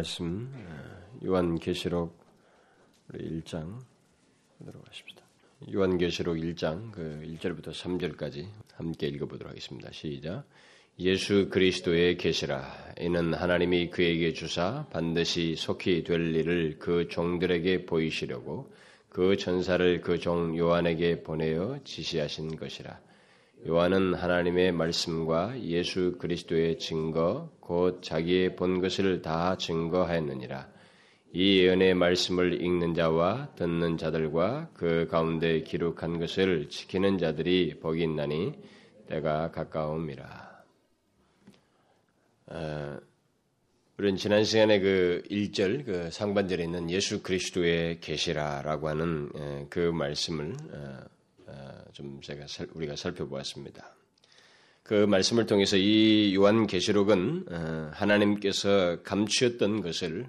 말씀 요한계시록 1장 보도록 하십니다. 요한계시록 1장 1절부터 3절까지 함께 읽어보도록 하겠습니다. 시작. 예수 그리스도의 계시라. 이는 하나님이 그에게 주사 반드시 속히 될 일을 그 종들에게 보이시려고 그 전사를 그 종 요한에게 보내어 지시하신 것이라. 요한은 하나님의 말씀과 예수 그리스도의 증거 곧 자기의 본 것을 다 증거하였느니라. 이 예언의 말씀을 읽는 자와 듣는 자들과 그 가운데 기록한 것을 지키는 자들이 복이 있나니 때가 가까움이라. 우리는 지난 시간에 1절 상반절에 있는 예수 그리스도의 계시라라고 하는 그 말씀을 우리가 살펴보았습니다. 그 말씀을 통해서 이 요한계시록은 하나님께서 감추었던 것을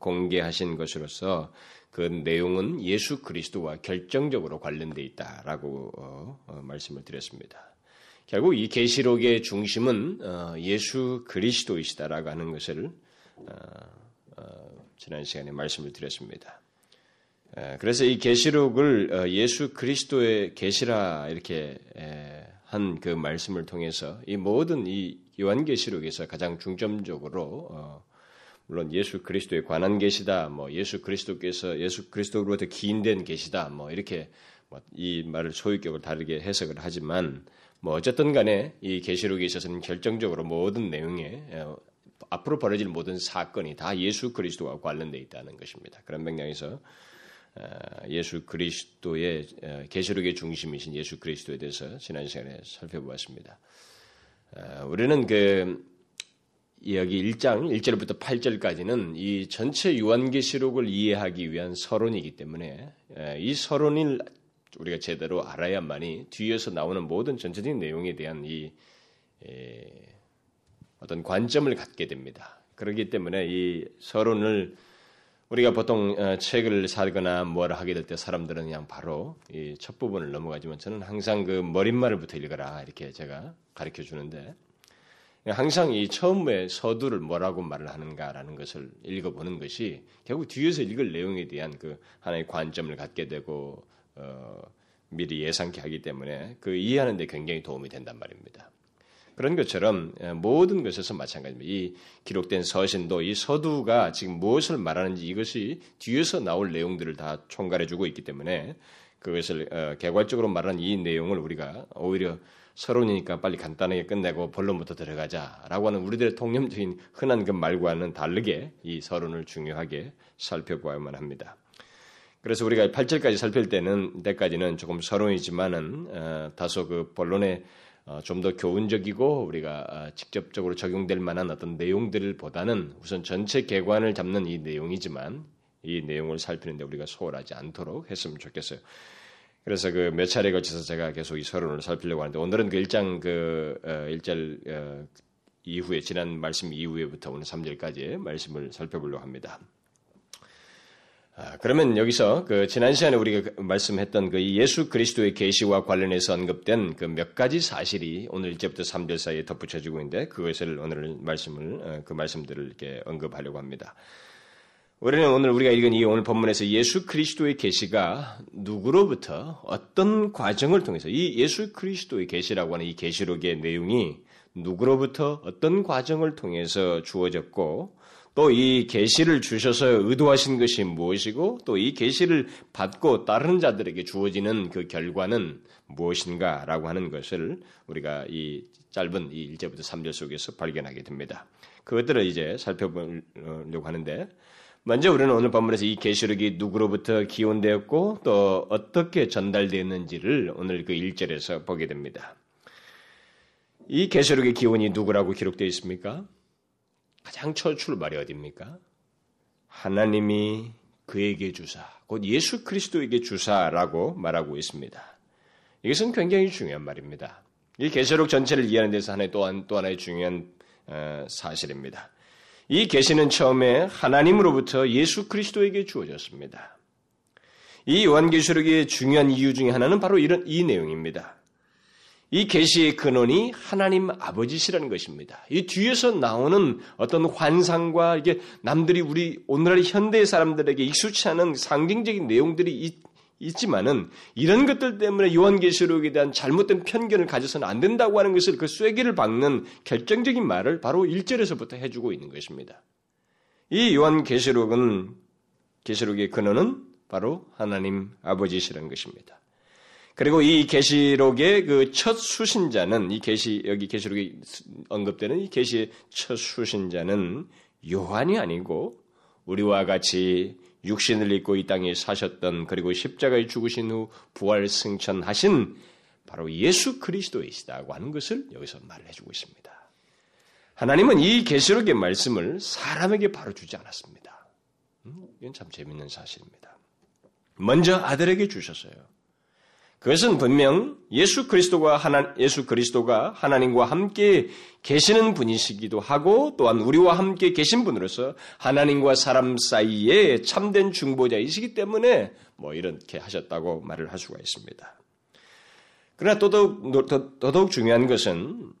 공개하신 것으로서 그 내용은 예수 그리스도와 결정적으로 관련되어 있다라고 말씀을 드렸습니다. 결국 이 계시록의 중심은 예수 그리스도이시다라고 하는 것을 지난 시간에 말씀을 드렸습니다. 그래서 이 계시록을 예수 그리스도의 계시라 이렇게 한 그 말씀을 통해서 이 모든 이 요한계시록에서 가장 중점적으로 물론 예수 그리스도에 관한 계시다, 예수 그리스도로부터 기인된 계시다, 이렇게 이 말을 소유격을 다르게 해석을 하지만 어쨌든 간에 이 계시록에 있어서는 결정적으로 모든 내용에 앞으로 벌어질 모든 사건이 다 예수 그리스도와 관련되어 있다는 것입니다. 그런 맥락에서 예수 그리스도의 계시록의 중심이신 예수 그리스도에 대해서 지난 시간에 살펴보았습니다. 우리는 여기 1장 1절부터 8절까지는 이 전체 요한계시록을 이해하기 위한 서론이기 때문에 이 서론을 우리가 제대로 알아야만이 뒤에서 나오는 모든 전체적인 내용에 대한 이 어떤 관점을 갖게 됩니다. 그렇기 때문에 이 서론을 우리가 보통 책을 사거나 뭐를 하게 될 때 사람들은 그냥 바로 이 첫 부분을 넘어가지만 저는 항상 머릿말부터 읽어라 이렇게 제가 가르쳐 주는데 항상 이 처음에 서두를 뭐라고 말을 하는가라는 것을 읽어보는 것이 결국 뒤에서 읽을 내용에 대한 하나의 관점을 갖게 되고 미리 예상케 하기 때문에 이해하는 데 굉장히 도움이 된단 말입니다. 그런 것처럼 모든 것에서 마찬가지입니다. 이 기록된 서신도 이 서두가 지금 무엇을 말하는지 이것이 뒤에서 나올 내용들을 다 총괄해주고 있기 때문에 그것을 개괄적으로 말하는 이 내용을 우리가 오히려 서론이니까 빨리 간단하게 끝내고 본론부터 들어가자라고 하는 우리들의 통념적인 흔한 말과는 다르게 이 서론을 중요하게 살펴봐야만 합니다. 그래서 우리가 8절까지 살필 때까지는 조금 서론이지만은 다소 본론에 좀 더 교훈적이고 우리가 직접적으로 적용될 만한 어떤 내용들보다는 우선 전체 개관을 잡는 이 내용이지만 이 내용을 살피는데 우리가 소홀하지 않도록 했으면 좋겠어요. 그래서 몇 차례에 걸쳐서 제가 계속 이 서론을 살피려고 하는데 오늘은 1장 1절 이후에 지난 말씀 이후에부터 오늘 3절까지의 말씀을 살펴보려고 합니다. 그러면 여기서 지난 시간에 우리가 말씀했던 이 예수 그리스도의 계시와 관련해서 언급된 몇 가지 사실이 오늘 1절부터 3절 사이에 덧붙여지고 있는데 그것을 오늘 말씀들을 이렇게 언급하려고 합니다. 우리는 오늘 우리가 읽은 이 오늘 본문에서 예수 그리스도의 계시가 누구로부터 어떤 과정을 통해서 이 예수 그리스도의 계시라고 하는 이 계시록의 내용이 누구로부터 어떤 과정을 통해서 주어졌고 또 이 계시를 주셔서 의도하신 것이 무엇이고 또 이 계시를 받고 따르는 자들에게 주어지는 그 결과는 무엇인가라고 하는 것을 우리가 이 짧은 이 1절부터 3절 속에서 발견하게 됩니다. 그것들을 이제 살펴보려고 하는데 먼저 우리는 오늘 본문에서 이 계시록이 누구로부터 기원되었고 또 어떻게 전달되었는지를 오늘 1절에서 보게 됩니다. 이 계시록의 기원이 누구라고 기록되어 있습니까? 가장 첫 출발이 어디입니까? 하나님이 그에게 주사, 곧 예수 그리스도에게 주사라고 말하고 있습니다. 이것은 굉장히 중요한 말입니다. 이 계시록 전체를 이해하는 데서 또 하나의 중요한 사실입니다. 이 계시는 처음에 하나님으로부터 예수 그리스도에게 주어졌습니다. 이 요한계시록의 중요한 이유 중에 하나는 바로 이 내용입니다. 이 계시의 근원이 하나님 아버지시라는 것입니다. 이 뒤에서 나오는 어떤 환상과 이게 남들이 우리 오늘날 현대의 사람들에게 익숙치 않은 상징적인 내용들이 있지만은 이런 것들 때문에 요한계시록에 대한 잘못된 편견을 가져서는 안 된다고 하는 것을 그 쐐기를 박는 결정적인 말을 바로 1절에서부터 해주고 있는 것입니다. 이 요한계시록은 계시록의 근원은 바로 하나님 아버지시라는 것입니다. 그리고 이 계시록의 그 첫 수신자는 이 계시 여기 계시록에 언급되는 이 계시의 첫 수신자는 요한이 아니고 우리와 같이 육신을 입고 이 땅에 사셨던 그리고 십자가에 죽으신 후 부활 승천하신 바로 예수 그리스도이시다고 하는 것을 여기서 말을 해주고 있습니다. 하나님은 이 계시록의 말씀을 사람에게 바로 주지 않았습니다. 이건 참 재밌는 사실입니다. 먼저 아들에게 주셨어요. 그것은 분명 예수 그리스도가 하나님과 함께 계시는 분이시기도 하고 또한 우리와 함께 계신 분으로서 하나님과 사람 사이에 참된 중보자이시기 때문에 뭐 이렇게 하셨다고 말을 할 수가 있습니다. 그러나 더더욱 중요한 것은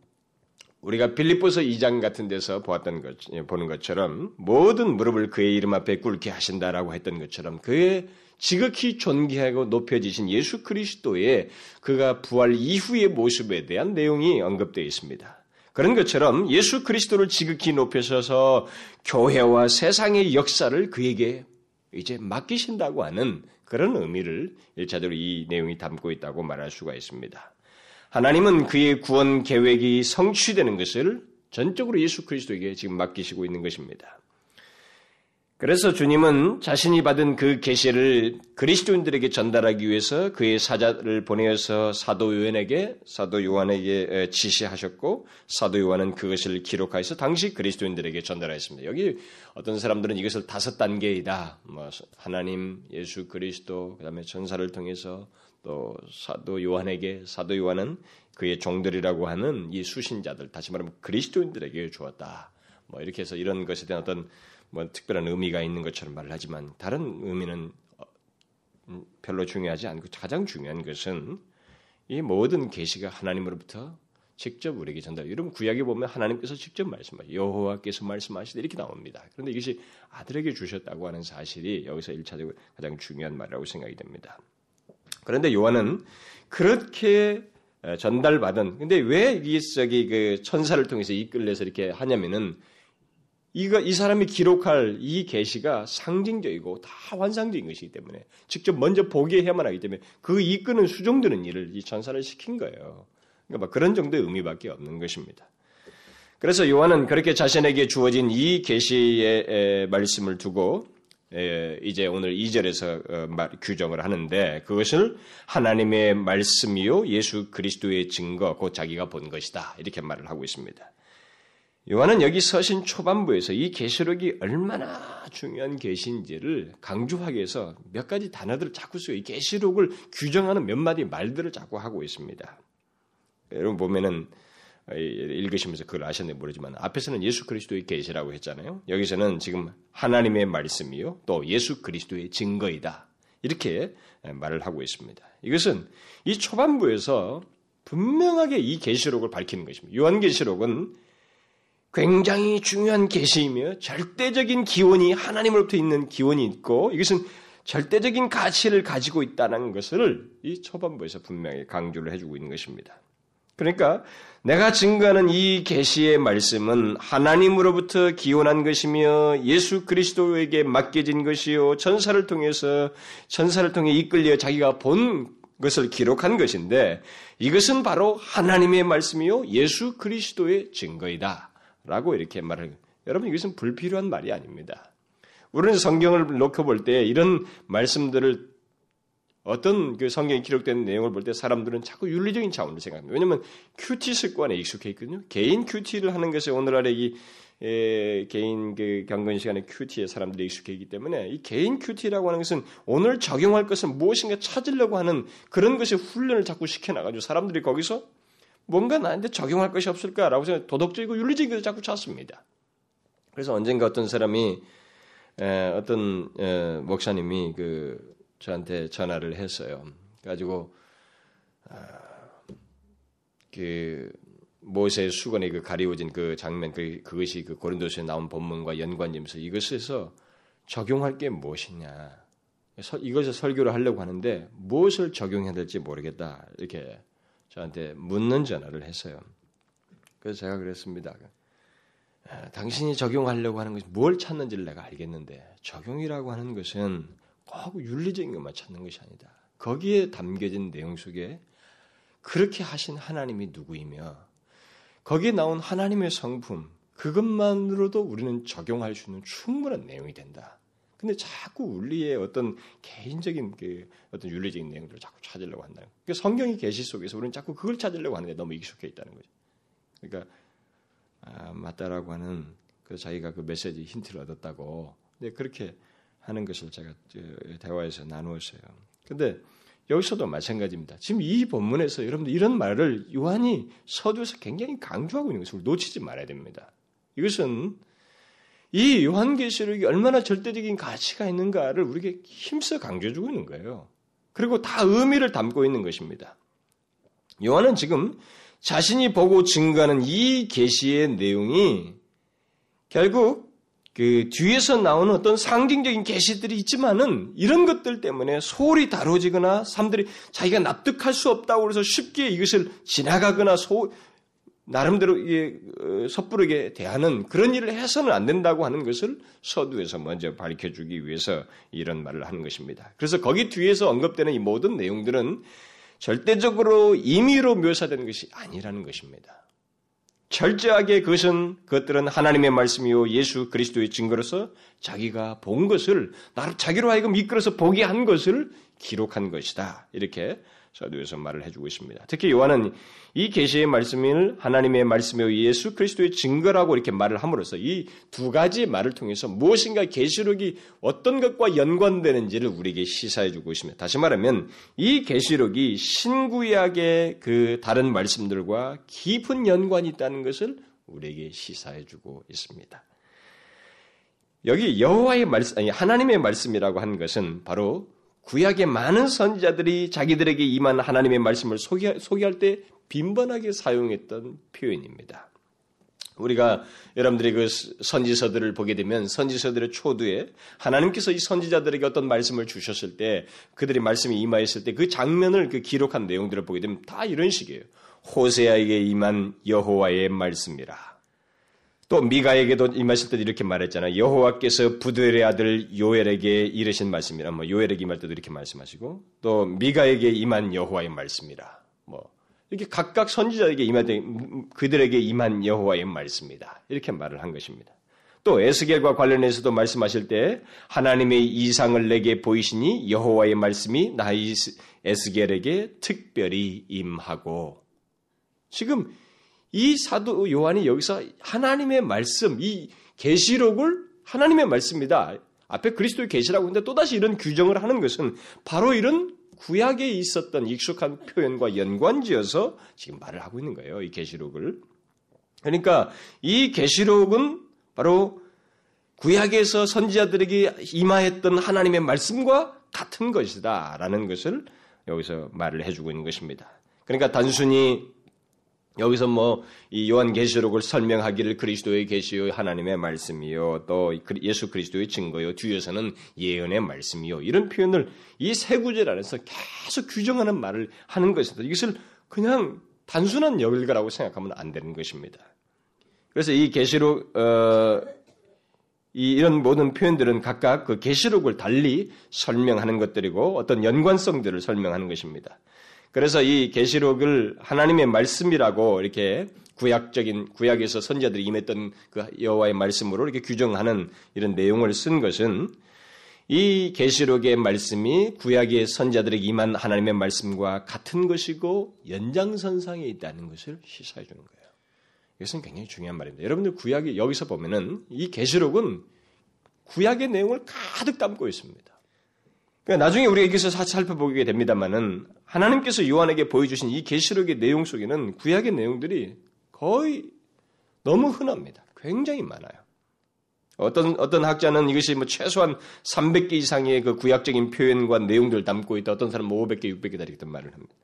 우리가 빌립보서 2장 같은 데서 보는 것처럼 모든 무릎을 그의 이름 앞에 꿇게 하신다라고 했던 것처럼 그의 지극히 존귀하고 높여지신 예수 그리스도의 그가 부활 이후의 모습에 대한 내용이 언급되어 있습니다. 그런 것처럼 예수 그리스도를 지극히 높여서서 교회와 세상의 역사를 그에게 이제 맡기신다고 하는 그런 의미를 1차적으로 이 내용이 담고 있다고 말할 수가 있습니다. 하나님은 그의 구원 계획이 성취되는 것을 전적으로 예수 그리스도에게 지금 맡기시고 있는 것입니다. 그래서 주님은 자신이 받은 그 계시를 그리스도인들에게 전달하기 위해서 그의 사자를 보내어서 사도 요한에게 지시하셨고 사도 요한은 그것을 기록하여서 당시 그리스도인들에게 전달하였습니다. 여기 어떤 사람들은 이것을 5단계이다. 하나님, 예수 그리스도, 그다음에 천사를 통해서 또 사도 요한은 그의 종들이라고 하는 이 수신자들, 다시 말하면 그리스도인들에게 주었다. 이렇게 해서 이런 것에 대한 어떤 특별한 의미가 있는 것처럼 말을 하지만 다른 의미는 별로 중요하지 않고 가장 중요한 것은 이 모든 계시가 하나님으로부터 직접 우리에게 전달. 여러분 구약에 보면 하나님께서 직접 말씀하시고 여호와께서 말씀하시되 이렇게 나옵니다. 그런데 이것이 아들에게 주셨다고 하는 사실이 여기서 1차적으로 가장 중요한 말이라고 생각이 됩니다. 그런데 요한은 그렇게 전달받은 근데 왜 그 천사를 통해서 이끌려서 이렇게 하냐면은 이 사람이 기록할 이 계시가 상징적이고 다 환상적인 것이기 때문에 직접 먼저 보게 해야만 하기 때문에 그 이끄는 수종드는 일을 이 천사를 시킨 거예요. 그러니까 그런 정도의 의미밖에 없는 것입니다. 그래서 요한은 그렇게 자신에게 주어진 이 계시의 말씀을 두고 이제 오늘 2절에서 규정을 하는데 그것을 하나님의 말씀이요 예수 그리스도의 증거 곧 자기가 본 것이다 이렇게 말을 하고 있습니다. 요한은 여기 서신 초반부에서 이 계시록이 얼마나 중요한 계시인지를 강조하기 위해서 몇 가지 단어들을 자꾸 써요. 이 계시록을 규정하는 몇 마디 말들을 자꾸 하고 있습니다. 여러분 보면은 읽으시면서 그걸 아셨는지 모르지만 앞에서는 예수 그리스도의 계시라고 했잖아요. 여기서는 지금 하나님의 말씀이요. 또 예수 그리스도의 증거이다. 이렇게 말을 하고 있습니다. 이것은 이 초반부에서 분명하게 이 계시록을 밝히는 것입니다. 요한계시록은 굉장히 중요한 계시이며 절대적인 기원이 하나님으로부터 있는 기원이 있고 이것은 절대적인 가치를 가지고 있다는 것을 이 초반부에서 분명히 강조를 해주고 있는 것입니다. 그러니까 내가 증거하는 이 계시의 말씀은 하나님으로부터 기원한 것이며 예수 그리스도에게 맡겨진 것이요 천사를 통해 이끌려 자기가 본 것을 기록한 것인데 이것은 바로 하나님의 말씀이요 예수 그리스도의 증거이다. 라고 이렇게 말을 여러분 이것은 불필요한 말이 아닙니다. 우리는 성경을 놓고 볼 때 이런 말씀들을 어떤 그 성경에 기록된 내용을 볼 때 사람들은 자꾸 윤리적인 차원을 생각합니다. 왜냐하면 큐티 습관에 익숙해 있거든요. 개인 큐티를 하는 것에 오늘날의 개인 그 경건 시간에 큐티에 사람들이 익숙해 있기 때문에 이 개인 큐티라고 하는 것은 오늘 적용할 것은 무엇인가 찾으려고 하는 그런 것의 훈련을 자꾸 시켜나가지고 사람들이 거기서 뭔가 나한테 적용할 것이 없을까라고 생각해 도덕적이고 윤리적인 것을 자꾸 찾습니다. 그래서 언젠가 어떤 사람이 목사님이 그 저한테 전화를 했어요. 가지고 그 모세의 수건에 그 가리워진 그 장면, 그것이 그 고린도서에 나온 본문과 연관되면서 이것에서 적용할 게 무엇이냐, 이것을 설교를 하려고 하는데 무엇을 적용해야 될지 모르겠다 이렇게 저한테 묻는 전화를 했어요. 그래서 제가 그랬습니다. 당신이 적용하려고 하는 것이 뭘 찾는지를 내가 알겠는데 적용이라고 하는 것은 꼭 윤리적인 것만 찾는 것이 아니다. 거기에 담겨진 내용 속에 그렇게 하신 하나님이 누구이며 거기에 나온 하나님의 성품, 그것만으로도 우리는 적용할 수 있는 충분한 내용이 된다. 근데 자꾸 우리의 어떤 개인적인 그 어떤 윤리적인 내용들을 자꾸 찾으려고 한다는 거예요. 그러니까 성경의 계시 속에서 우리는 자꾸 그걸 찾으려고 하는데 너무 익숙해 있다는 거죠. 그러니까 아, 맞다라고 하는 그 자기가 그 메시지 힌트를 얻었다고. 근데 그렇게 하는 것을 제가 대화에서 나누었어요. 근데 여기서도 마찬가지입니다. 지금 이 본문에서 여러분들 이런 말을 요한이 서두에서 굉장히 강조하고 있는 것을 놓치지 말아야 됩니다. 이것은 이 요한계시록이 얼마나 절대적인 가치가 있는가를 우리에게 힘써 강조해주고 있는 거예요. 그리고 다 의미를 담고 있는 것입니다. 요한은 지금 자신이 보고 증거하는 이 계시의 내용이 결국 그 뒤에서 나오는 어떤 상징적인 계시들이 있지만은 이런 것들 때문에 소홀히 다뤄지거나 사람들이 자기가 납득할 수 없다고 해서 쉽게 이것을 지나가거나 나름대로 섣부르게 대하는 그런 일을 해서는 안 된다고 하는 것을 서두에서 먼저 밝혀주기 위해서 이런 말을 하는 것입니다. 그래서 거기 뒤에서 언급되는 이 모든 내용들은 절대적으로 임의로 묘사되는 것이 아니라는 것입니다. 철저하게 그것들은 하나님의 말씀이요 예수 그리스도의 증거로서 자기가 본 것을 나를 자기로 하여금 이끌어서 보게 한 것을 기록한 것이다. 이렇게 서두에서 말을 해주고 있습니다. 특히 요한은 이 계시의 말씀을 하나님의 말씀이요 예수 그리스도의 증거라고 이렇게 말을 함으로써 이 두 가지 말을 통해서 무엇인가 계시록이 어떤 것과 연관되는지를 우리에게 시사해주고 있습니다. 다시 말하면 이 계시록이 신구약의 그 다른 말씀들과 깊은 연관이 있다는 것을 우리에게 시사해주고 있습니다. 여기 여호와의 말씀, 아니 하나님의 말씀이라고 한 것은 바로 구약의 많은 선지자들이 자기들에게 임한 하나님의 말씀을 소개할 때 빈번하게 사용했던 표현입니다. 우리가 여러분들이 그 선지서들을 보게 되면 선지서들의 초두에 하나님께서 이 선지자들에게 어떤 말씀을 주셨을 때 그들의 말씀이 임하였을 때 그 장면을 그 기록한 내용들을 보게 되면 다 이런 식이에요. 호세아에게 임한 여호와의 말씀이라. 또 미가에게도 임하실 때도 이렇게 말했잖아요. 여호와께서 부두엘의 아들 요엘에게 이르신 말씀이라. 뭐 요엘에게 임할 때도 이렇게 말씀하시고 또 미가에게 임한 여호와의 말씀이라. 뭐 이렇게 각각 선지자에게 임할 때 그들에게 임한 여호와의 말씀이다. 이렇게 말을 한 것입니다. 또 에스겔과 관련해서도 말씀하실 때 하나님의 이상을 내게 보이시니 여호와의 말씀이 나의 에스겔에게 특별히 임하고 지금 이 사도 요한이 여기서 하나님의 말씀, 이 계시록을 하나님의 말씀이다. 앞에 그리스도의 계시라고 했는데 또다시 이런 규정을 하는 것은 바로 이런 구약에 있었던 익숙한 표현과 연관지어서 지금 말을 하고 있는 거예요. 이 계시록을. 그러니까 이 계시록은 바로 구약에서 선지자들에게 임하였던 하나님의 말씀과 같은 것이다. 라는 것을 여기서 말을 해주고 있는 것입니다. 그러니까 단순히 여기서 이 요한계시록을 설명하기를 그리스도의 계시요 하나님의 말씀이요 또 예수 그리스도의 증거요 뒤에서는 예언의 말씀이요 이런 표현을 이 세 구절 안에서 계속 규정하는 말을 하는 것이다. 이것을 그냥 단순한 여일가라고 생각하면 안 되는 것입니다. 그래서 이 계시록 이런 모든 표현들은 각각 그 계시록을 달리 설명하는 것들이고 어떤 연관성들을 설명하는 것입니다. 그래서 이 계시록을 하나님의 말씀이라고 이렇게 구약에서 선지자들이 임했던 그 여호와의 말씀으로 이렇게 규정하는 이런 내용을 쓴 것은 이 계시록의 말씀이 구약의 선지자들에게 임한 하나님의 말씀과 같은 것이고 연장선상에 있다는 것을 시사해 주는 거예요. 이것은 굉장히 중요한 말입니다. 여러분들 구약이 여기서 보면은 이 계시록은 구약의 내용을 가득 담고 있습니다. 그러니까 나중에 우리가 여기서 살펴보게 됩니다만은 하나님께서 요한에게 보여주신 이 계시록의 내용 속에는 구약의 내용들이 거의 너무 흔합니다. 굉장히 많아요. 어떤 학자는 이것이 최소한 300개 이상의 그 구약적인 표현과 내용들을 담고 있다. 어떤 사람은 500개, 600개다 이렇게 말을 합니다.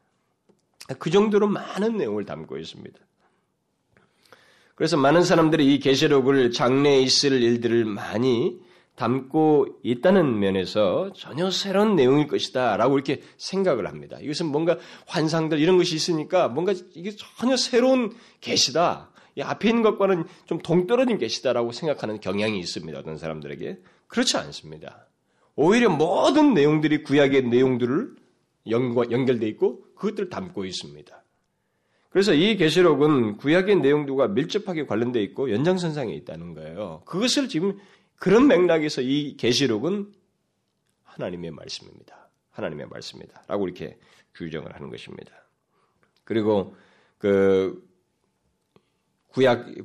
그 정도로 많은 내용을 담고 있습니다. 그래서 많은 사람들이 이 계시록을 장래에 있을 일들을 많이 담고 있다는 면에서 전혀 새로운 내용일 것이다 라고 이렇게 생각을 합니다. 이것은 뭔가 환상들 이런 것이 있으니까 뭔가 이게 전혀 새로운 계시다. 이 앞에 있는 것과는 좀 동떨어진 계시다라고 생각하는 경향이 있습니다. 어떤 사람들에게. 그렇지 않습니다. 오히려 모든 내용들이 구약의 내용들을 연결되어 있고 그것들을 담고 있습니다. 그래서 이 계시록은 구약의 내용들과 밀접하게 관련되어 있고 연장선상에 있다는 거예요. 그것을 지금 그런 맥락에서 이 계시록은 하나님의 말씀입니다. 하나님의 말씀이다. 라고 이렇게 규정을 하는 것입니다. 그리고 그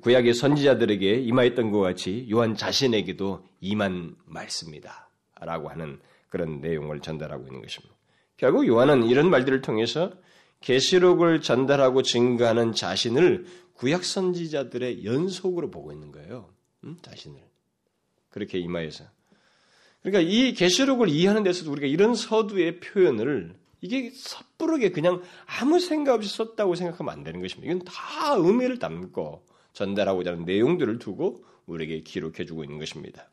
구약의 선지자들에게 임하였던 것 같이 요한 자신에게도 임한 말씀이다. 라고 하는 그런 내용을 전달하고 있는 것입니다. 결국 요한은 이런 말들을 통해서 계시록을 전달하고 증거하는 자신을 구약 선지자들의 연속으로 보고 있는 거예요. 자신을. 그렇게 임하여서. 그러니까 이 계시록을 이해하는 데서도 우리가 이런 서두의 표현을 이게 섣부르게 그냥 아무 생각 없이 썼다고 생각하면 안 되는 것입니다. 이건 다 의미를 담고 전달하고자 하는 내용들을 두고 우리에게 기록해주고 있는 것입니다.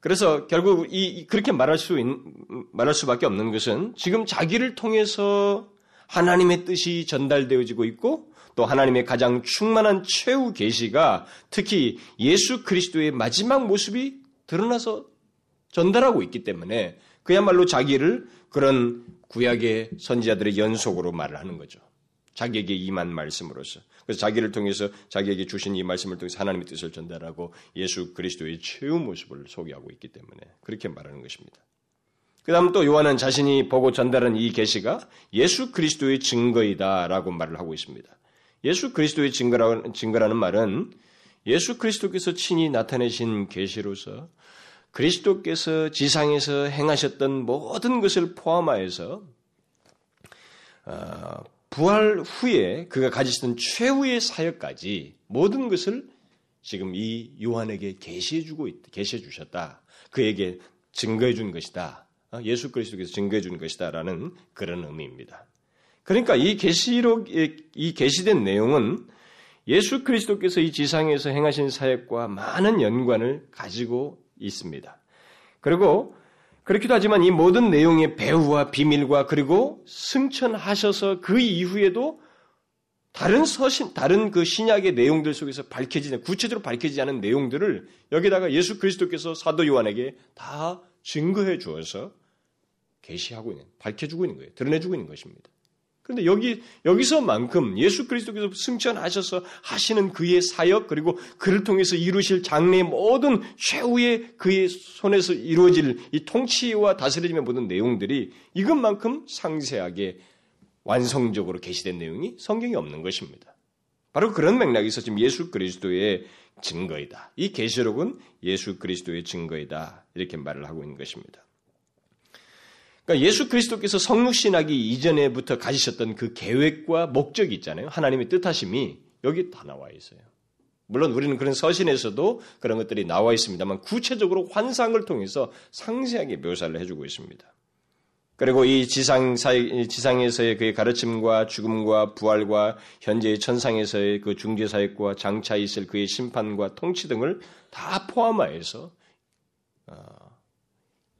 그래서 결국 그렇게 말할 수밖에 없는 것은 지금 자기를 통해서 하나님의 뜻이 전달되어지고 있고 또 하나님의 가장 충만한 최후 계시가 특히 예수 그리스도의 마지막 모습이 드러나서 전달하고 있기 때문에 그야말로 자기를 그런 구약의 선지자들의 연속으로 말을 하는 거죠. 자기에게 임한 말씀으로서. 그래서 자기를 통해서 자기에게 주신 이 말씀을 통해서 하나님의 뜻을 전달하고 예수 그리스도의 최후 모습을 소개하고 있기 때문에 그렇게 말하는 것입니다. 그 다음 또 요한은 자신이 보고 전달한 이 계시가 예수 그리스도의 증거이다라고 말을 하고 있습니다. 예수 그리스도의 증거라는 말은 예수 그리스도께서 친히 나타내신 계시로서 그리스도께서 지상에서 행하셨던 모든 것을 포함하여서 부활 후에 그가 가지시던 최후의 사역까지 모든 것을 지금 이 요한에게 계시해 주셨다. 그에게 증거해 준 것이다. 예수 그리스도께서 증거해 준 것이다라는 그런 의미입니다. 그러니까 이 계시된 내용은 예수 그리스도께서 이 지상에서 행하신 사역과 많은 연관을 가지고 있습니다. 그리고 그렇기도 하지만 이 모든 내용의 배후와 비밀과 그리고 승천하셔서 그 이후에도 다른 그 신약의 내용들 속에서 구체적으로 밝혀지지 않은 내용들을 여기다가 예수 그리스도께서 사도 요한에게 다 증거해 주어서 계시하고 있는, 밝혀주고 있는 거예요. 드러내주고 있는 것입니다. 그런데 여기서만큼 예수 그리스도께서 승천하셔서 하시는 그의 사역 그리고 그를 통해서 이루실 장래의 모든 최후의 그의 손에서 이루어질 이 통치와 다스림의 모든 내용들이 이것만큼 상세하게 완성적으로 계시된 내용이 성경에 없는 것입니다. 바로 그런 맥락에서 지금 예수 그리스도의 증거이다. 이 계시록은 예수 그리스도의 증거이다. 이렇게 말을 하고 있는 것입니다. 그러니까 예수 그리스도께서 성육신하기 이전에부터 가지셨던 그 계획과 목적이 있잖아요. 하나님의 뜻하심이 여기 다 나와 있어요. 물론 우리는 그런 서신에서도 그런 것들이 나와 있습니다만 구체적으로 환상을 통해서 상세하게 묘사를 해주고 있습니다. 그리고 이 지상에서의 그의 가르침과 죽음과 부활과 현재의 천상에서의 그 중재사역과 장차 있을 그의 심판과 통치 등을 다 포함하여서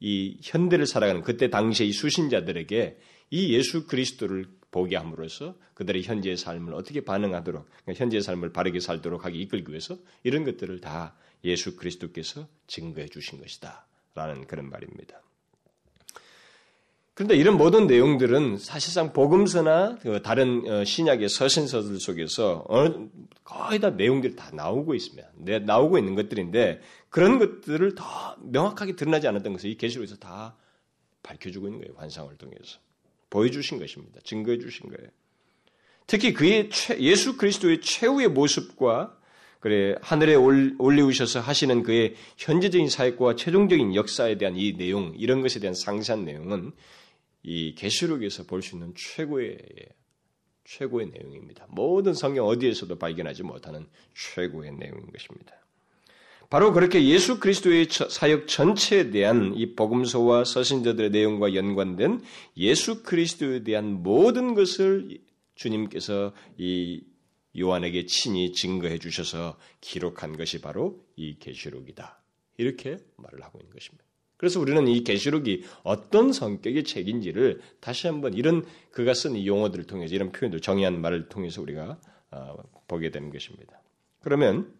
이 현대를 살아가는 그때 당시의 수신자들에게 이 예수 그리스도를 보게 함으로써 그들의 현재의 삶을 어떻게 반응하도록 그러니까 현재의 삶을 바르게 살도록 하게 이끌기 위해서 이런 것들을 다 예수 그리스도께서 증거해 주신 것이다 라는 그런 말입니다. 그런데 이런 모든 내용들은 사실상 복음서나 다른 신약의 서신서들 속에서 거의 다 내용들이 다 나오고 있습니다. 나오고 있는 것들인데 그런 것들을 다 명확하게 드러나지 않았던 것을 이 계시록에서 다 밝혀주고 있는 거예요. 환상을 통해서. 보여주신 것입니다. 증거해 주신 거예요. 특히 그의 예수 그리스도의 최후의 모습과 그래 하늘에 올리우셔서 하시는 그의 현재적인 사역과 최종적인 역사에 대한 이 내용, 이런 것에 대한 상세한 내용은 이 계시록에서 볼 수 있는 최고의 내용입니다. 모든 성경 어디에서도 발견하지 못하는 최고의 내용인 것입니다. 바로 그렇게 예수 그리스도의 사역 전체에 대한 이 복음서와 서신자들의 내용과 연관된 예수 그리스도에 대한 모든 것을 주님께서 이 요한에게 친히 증거해 주셔서 기록한 것이 바로 이 계시록이다. 이렇게 말을 하고 있는 것입니다. 그래서 우리는 이 계시록이 어떤 성격의 책인지를 다시 한번 이런 그가 쓴 이 용어들을 통해서 이런 표현들 정의한 말을 통해서 우리가 보게 되는 것입니다. 그러면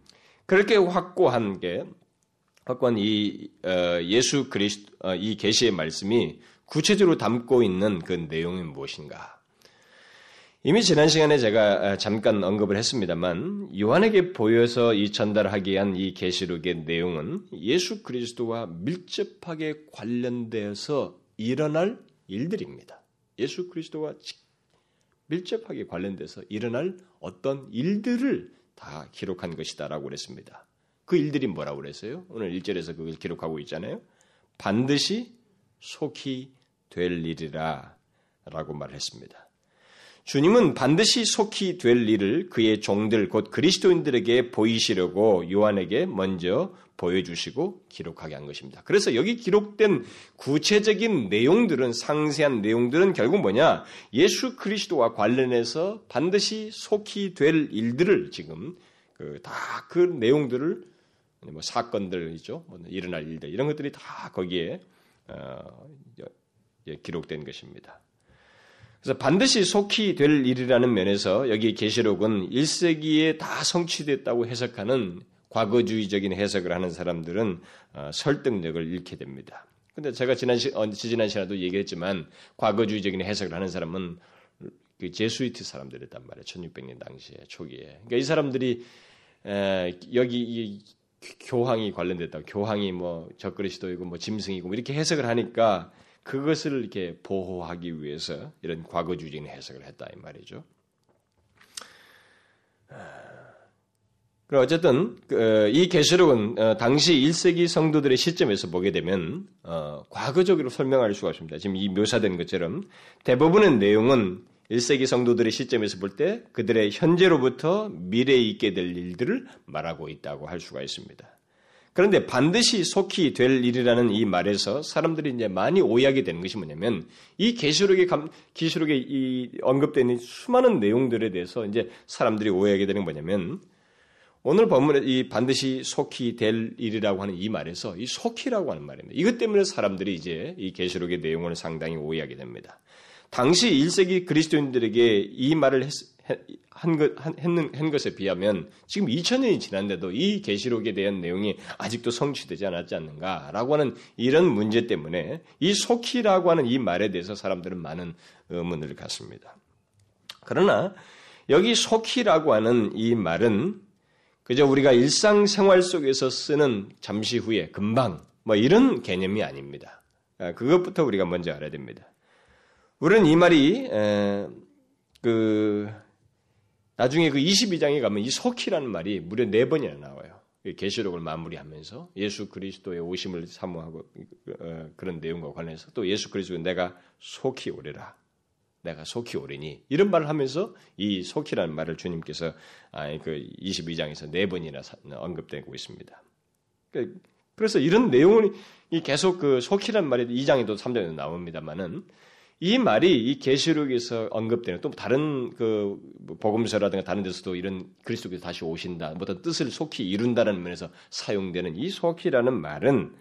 그렇게 확고한 이 예수 그리스도 이 계시의 말씀이 구체적으로 담고 있는 그 내용이 무엇인가? 이미 지난 시간에 제가 잠깐 언급을 했습니다만 요한에게 보여서 이 전달하기 위한 이 계시록의 내용은 예수 그리스도와 밀접하게 관련되어서 일어날 일들입니다. 예수 그리스도와 밀접하게 관련돼서 일어날 어떤 일들을 다 기록한 것이다라고 그랬습니다. 그 일들이 뭐라고 그랬어요? 오늘 1절에서 그걸 기록하고 있잖아요. 반드시 속히 될 일이라 라고 말을 했습니다. 주님은 반드시 속히 될 일을 그의 종들 곧 그리스도인들에게 보이시려고 요한에게 먼저 보여주시고 기록하게 한 것입니다. 그래서 여기 기록된 구체적인 내용들은 상세한 내용들은 결국 뭐냐? 예수 그리스도와 관련해서 반드시 속히 될 일들을 지금 그 내용들을 뭐 사건들이죠. 일어날 일들 이런 것들이 다 거기에 기록된 것입니다. 그래서 반드시 속히 될 일이라는 면에서 여기 계시록은 1세기에 다 성취됐다고 해석하는 과거주의적인 해석을 하는 사람들은 설득력을 잃게 됩니다. 그런데 제가 지난 시간에도 얘기했지만 과거주의적인 해석을 하는 사람은 그 제수이트 사람들이었단 말이에요. 1600년 당시에 초기에. 그러니까 이 사람들이 여기 이 교황이 관련됐다고 교황이 뭐 적그리스도이고 뭐 짐승이고 이렇게 해석을 하니까 그것을 이렇게 보호하기 위해서 이런 과거주의적인 해석을 했다 이 말이죠. 그럼 어쨌든 이 계시록은 당시 1세기 성도들의 시점에서 보게 되면 과거적으로 설명할 수가 없습니다. 지금 이 묘사된 것처럼 대부분의 내용은 1세기 성도들의 시점에서 볼 때 그들의 현재로부터 미래에 있게 될 일들을 말하고 있다고 할 수가 있습니다. 그런데 반드시 속히 될 일이라는 이 말에서 사람들이 이제 많이 오해하게 되는 것이 뭐냐면 이 계시록에 이 언급된 이 수많은 내용들에 대해서 이제 사람들이 오해하게 되는 뭐냐면 오늘 본문에 이 반드시 속히 될 일이라고 하는 이 말에서 이 속히라고 하는 말입니다. 이것 때문에 사람들이 이제 이 계시록의 내용을 상당히 오해하게 됩니다. 당시 1세기 그리스도인들에게 이 말을 한 것에 비하면 지금 2000년이 지났는데도 이 계시록에 대한 내용이 아직도 성취되지 않았지 않는가라고 하는 이런 문제 때문에 이 속히라고 하는 이 말에 대해서 사람들은 많은 의문을 갖습니다. 그러나 여기 속히라고 하는 이 말은 그저 우리가 일상생활 속에서 쓰는 잠시 후에 금방 뭐 이런 개념이 아닙니다. 그것부터 우리가 먼저 알아야 됩니다. 우리는 이 말이 나중에 그 22장에 가면 이 속히라는 말이 무려 4번이나 나와요. 계시록을 마무리하면서 예수 그리스도의 오심을 사모하고 그런 내용과 관련해서 또 예수 그리스도는 내가 속히 오리라. 내가 속히 오리니. 이런 말을 하면서 이 속히라는 말을 주님께서 그 22장에서 4번이나 언급되고 있습니다. 그래서 이런 내용이 계속 그 속히라는 말이 2장에도 3장에도 나옵니다만은 이 말이 이 계시록에서 언급되는 또 다른 그 복음서라든가 다른 데서도 이런 그리스도께서 다시 오신다, 어떤 뜻을 속히 이룬다는 면에서 사용되는 이 속히라는 말은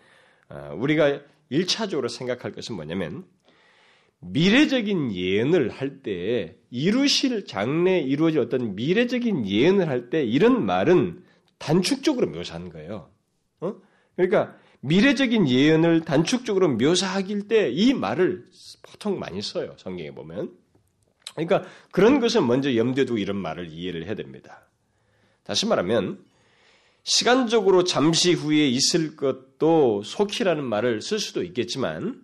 우리가 1차적으로 생각할 것은 뭐냐면 미래적인 예언을 할 때에 이루실 장래에 이루어질 어떤 미래적인 예언을 할 때 이런 말은 단축적으로 묘사한 거예요. 그러니까 미래적인 예언을 단축적으로 묘사하길 때 이 말을 보통 많이 써요. 성경에 보면. 그러니까 그런 것을 먼저 염두에 두고 이런 말을 이해를 해야 됩니다. 다시 말하면 시간적으로 잠시 후에 있을 것도 속히라는 말을 쓸 수도 있겠지만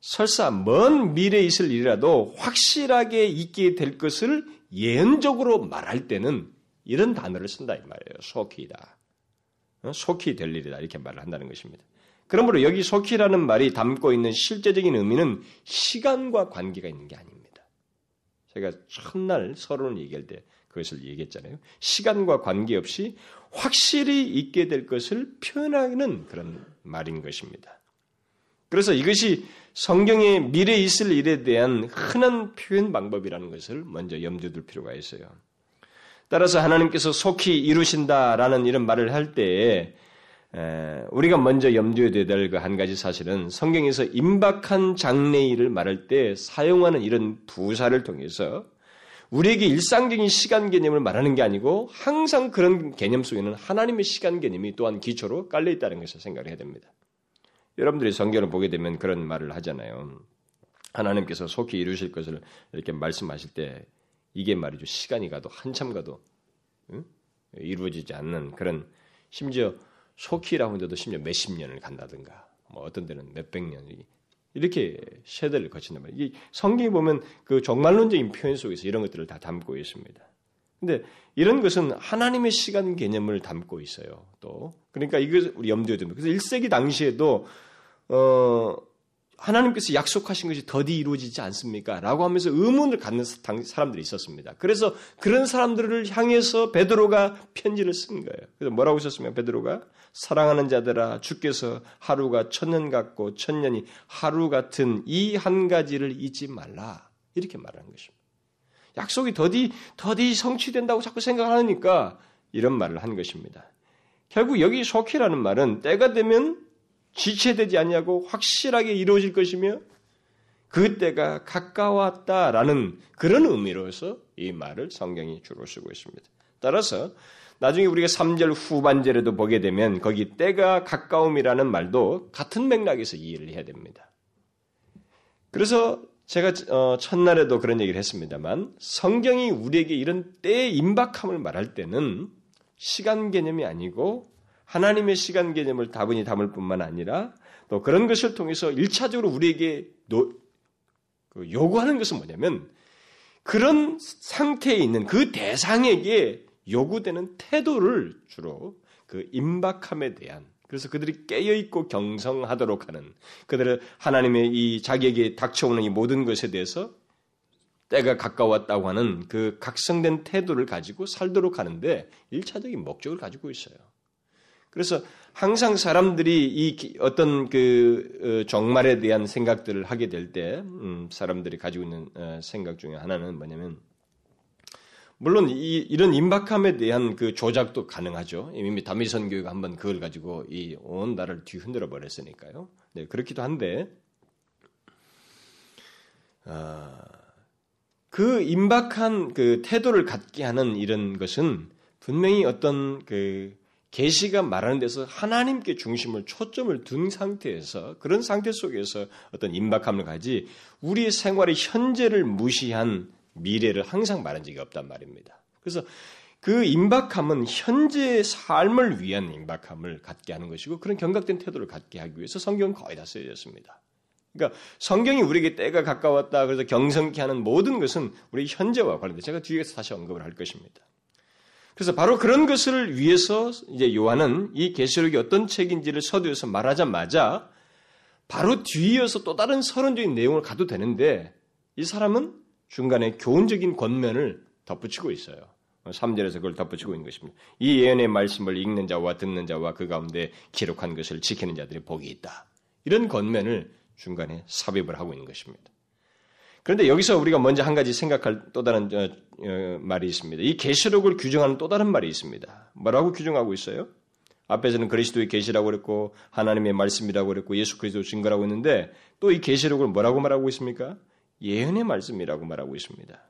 설사 먼 미래에 있을 일이라도 확실하게 있게 될 것을 예언적으로 말할 때는 이런 단어를 쓴다 이 말이에요. 속히다. 속히 될 일이다 이렇게 말을 한다는 것입니다. 그러므로 여기 속히라는 말이 담고 있는 실제적인 의미는 시간과 관계가 있는 게 아닙니다. 제가 첫날 서론을 얘기할 때 그것을 얘기했잖아요. 시간과 관계없이 확실히 있게 될 것을 표현하는 그런 말인 것입니다. 그래서 이것이 성경에 미래에 있을 일에 대한 흔한 표현 방법이라는 것을 먼저 염두에 둘 필요가 있어요. 따라서 하나님께서 속히 이루신다라는 이런 말을 할 때에 우리가 먼저 염두에 둬야 될 그 한 가지 사실은 성경에서 임박한 장래일을 말할 때 사용하는 이런 부사를 통해서 우리에게 일상적인 시간 개념을 말하는 게 아니고 항상 그런 개념 속에는 하나님의 시간 개념이 또한 기초로 깔려 있다는 것을 생각해야 됩니다. 여러분들이 성경을 보게 되면 그런 말을 하잖아요. 하나님께서 속히 이루실 것을 이렇게 말씀하실 때 이게 말이죠. 시간이 가도 한참 가도 이루어지지 않는 그런 심지어 속히라고 해도 심지어 몇십 년을 간다든가 뭐 어떤 데는 몇백 년 이렇게 세대를 거친단 말이에요. 이 성경에 보면 그 종말론적인 표현 속에서 이런 것들을 다 담고 있습니다. 근데 이런 것은 하나님의 시간 개념을 담고 있어요. 또 그러니까 이것을 우리 염두에 둡니다. 그래서 1세기 당시에도 하나님께서 약속하신 것이 더디 이루어지지 않습니까? 라고 하면서 의문을 갖는 사람들이 있었습니다. 그래서 그런 사람들을 향해서 베드로가 편지를 쓴 거예요. 그래서 뭐라고 썼으면 베드로가 사랑하는 자들아 주께서 하루가 천년 같고 천년이 하루 같은 이 한 가지를 잊지 말라 이렇게 말하는 것입니다. 약속이 더디 성취된다고 자꾸 생각하니까 이런 말을 한 것입니다. 결국 여기 속히라는 말은 때가 되면 지체되지 아니하고 확실하게 이루어질 것이며 그 때가 가까웠다라는 그런 의미로서 이 말을 성경이 주로 쓰고 있습니다. 따라서 나중에 우리가 3절 후반절에도 보게 되면 거기 때가 가까움이라는 말도 같은 맥락에서 이해를 해야 됩니다. 그래서 제가 첫날에도 그런 얘기를 했습니다만 성경이 우리에게 이런 때의 임박함을 말할 때는 시간 개념이 아니고 하나님의 시간 개념을 다분히 담을 뿐만 아니라 또 그런 것을 통해서 1차적으로 우리에게 요구하는 것은 뭐냐면 그런 상태에 있는 그 대상에게 요구되는 태도를 주로 그 임박함에 대한 그래서 그들이 깨어있고 경성하도록 하는 그들을 하나님의 이 자기에게 닥쳐오는 이 모든 것에 대해서 때가 가까웠다고 하는 그 각성된 태도를 가지고 살도록 하는데 1차적인 목적을 가지고 있어요. 그래서 항상 사람들이 이 어떤 그 종말에 대한 생각들을 하게 될 때 사람들이 가지고 있는 생각 중에 하나는 뭐냐면 물론 이런 임박함에 대한 그 조작도 가능하죠. 이미 다미선 교회가 한번 그걸 가지고 이 온 나라를 뒤흔들어 버렸으니까요. 네, 그렇기도 한데 그 임박한 그 태도를 갖게 하는 이런 것은 분명히 어떤 그 계시가 말하는 데서 하나님께 중심을 초점을 둔 상태에서 그런 상태 속에서 어떤 임박함을 가지 우리의 생활의 현재를 무시한 미래를 항상 말한 적이 없단 말입니다. 그래서 그 임박함은 현재의 삶을 위한 임박함을 갖게 하는 것이고 그런 경각된 태도를 갖게 하기 위해서 성경은 거의 다 쓰여졌습니다. 그러니까 성경이 우리에게 때가 가까웠다 그래서 경성케 하는 모든 것은 우리 현재와 관련돼 제가 뒤에서 다시 언급을 할 것입니다. 그래서 바로 그런 것을 위해서 이제 요한은 이 계시록이 어떤 책인지를 서두에서 말하자마자 바로 뒤이어서 또 다른 서론적인 내용을 가도 되는데 이 사람은 중간에 교훈적인 권면을 덧붙이고 있어요. 3절에서 그걸 덧붙이고 있는 것입니다. 이 예언의 말씀을 읽는 자와 듣는 자와 그 가운데 기록한 것을 지키는 자들의 복이 있다. 이런 권면을 중간에 삽입을 하고 있는 것입니다. 그런데 여기서 우리가 먼저 한 가지 생각할 또 다른 말이 있습니다. 이 계시록을 규정하는 또 다른 말이 있습니다. 뭐라고 규정하고 있어요? 앞에서는 그리스도의 계시라고 그랬고 하나님의 말씀이라고 그랬고 예수 그리스도 증거라고 했는데 또 이 계시록을 뭐라고 말하고 있습니까? 예언의 말씀이라고 말하고 있습니다.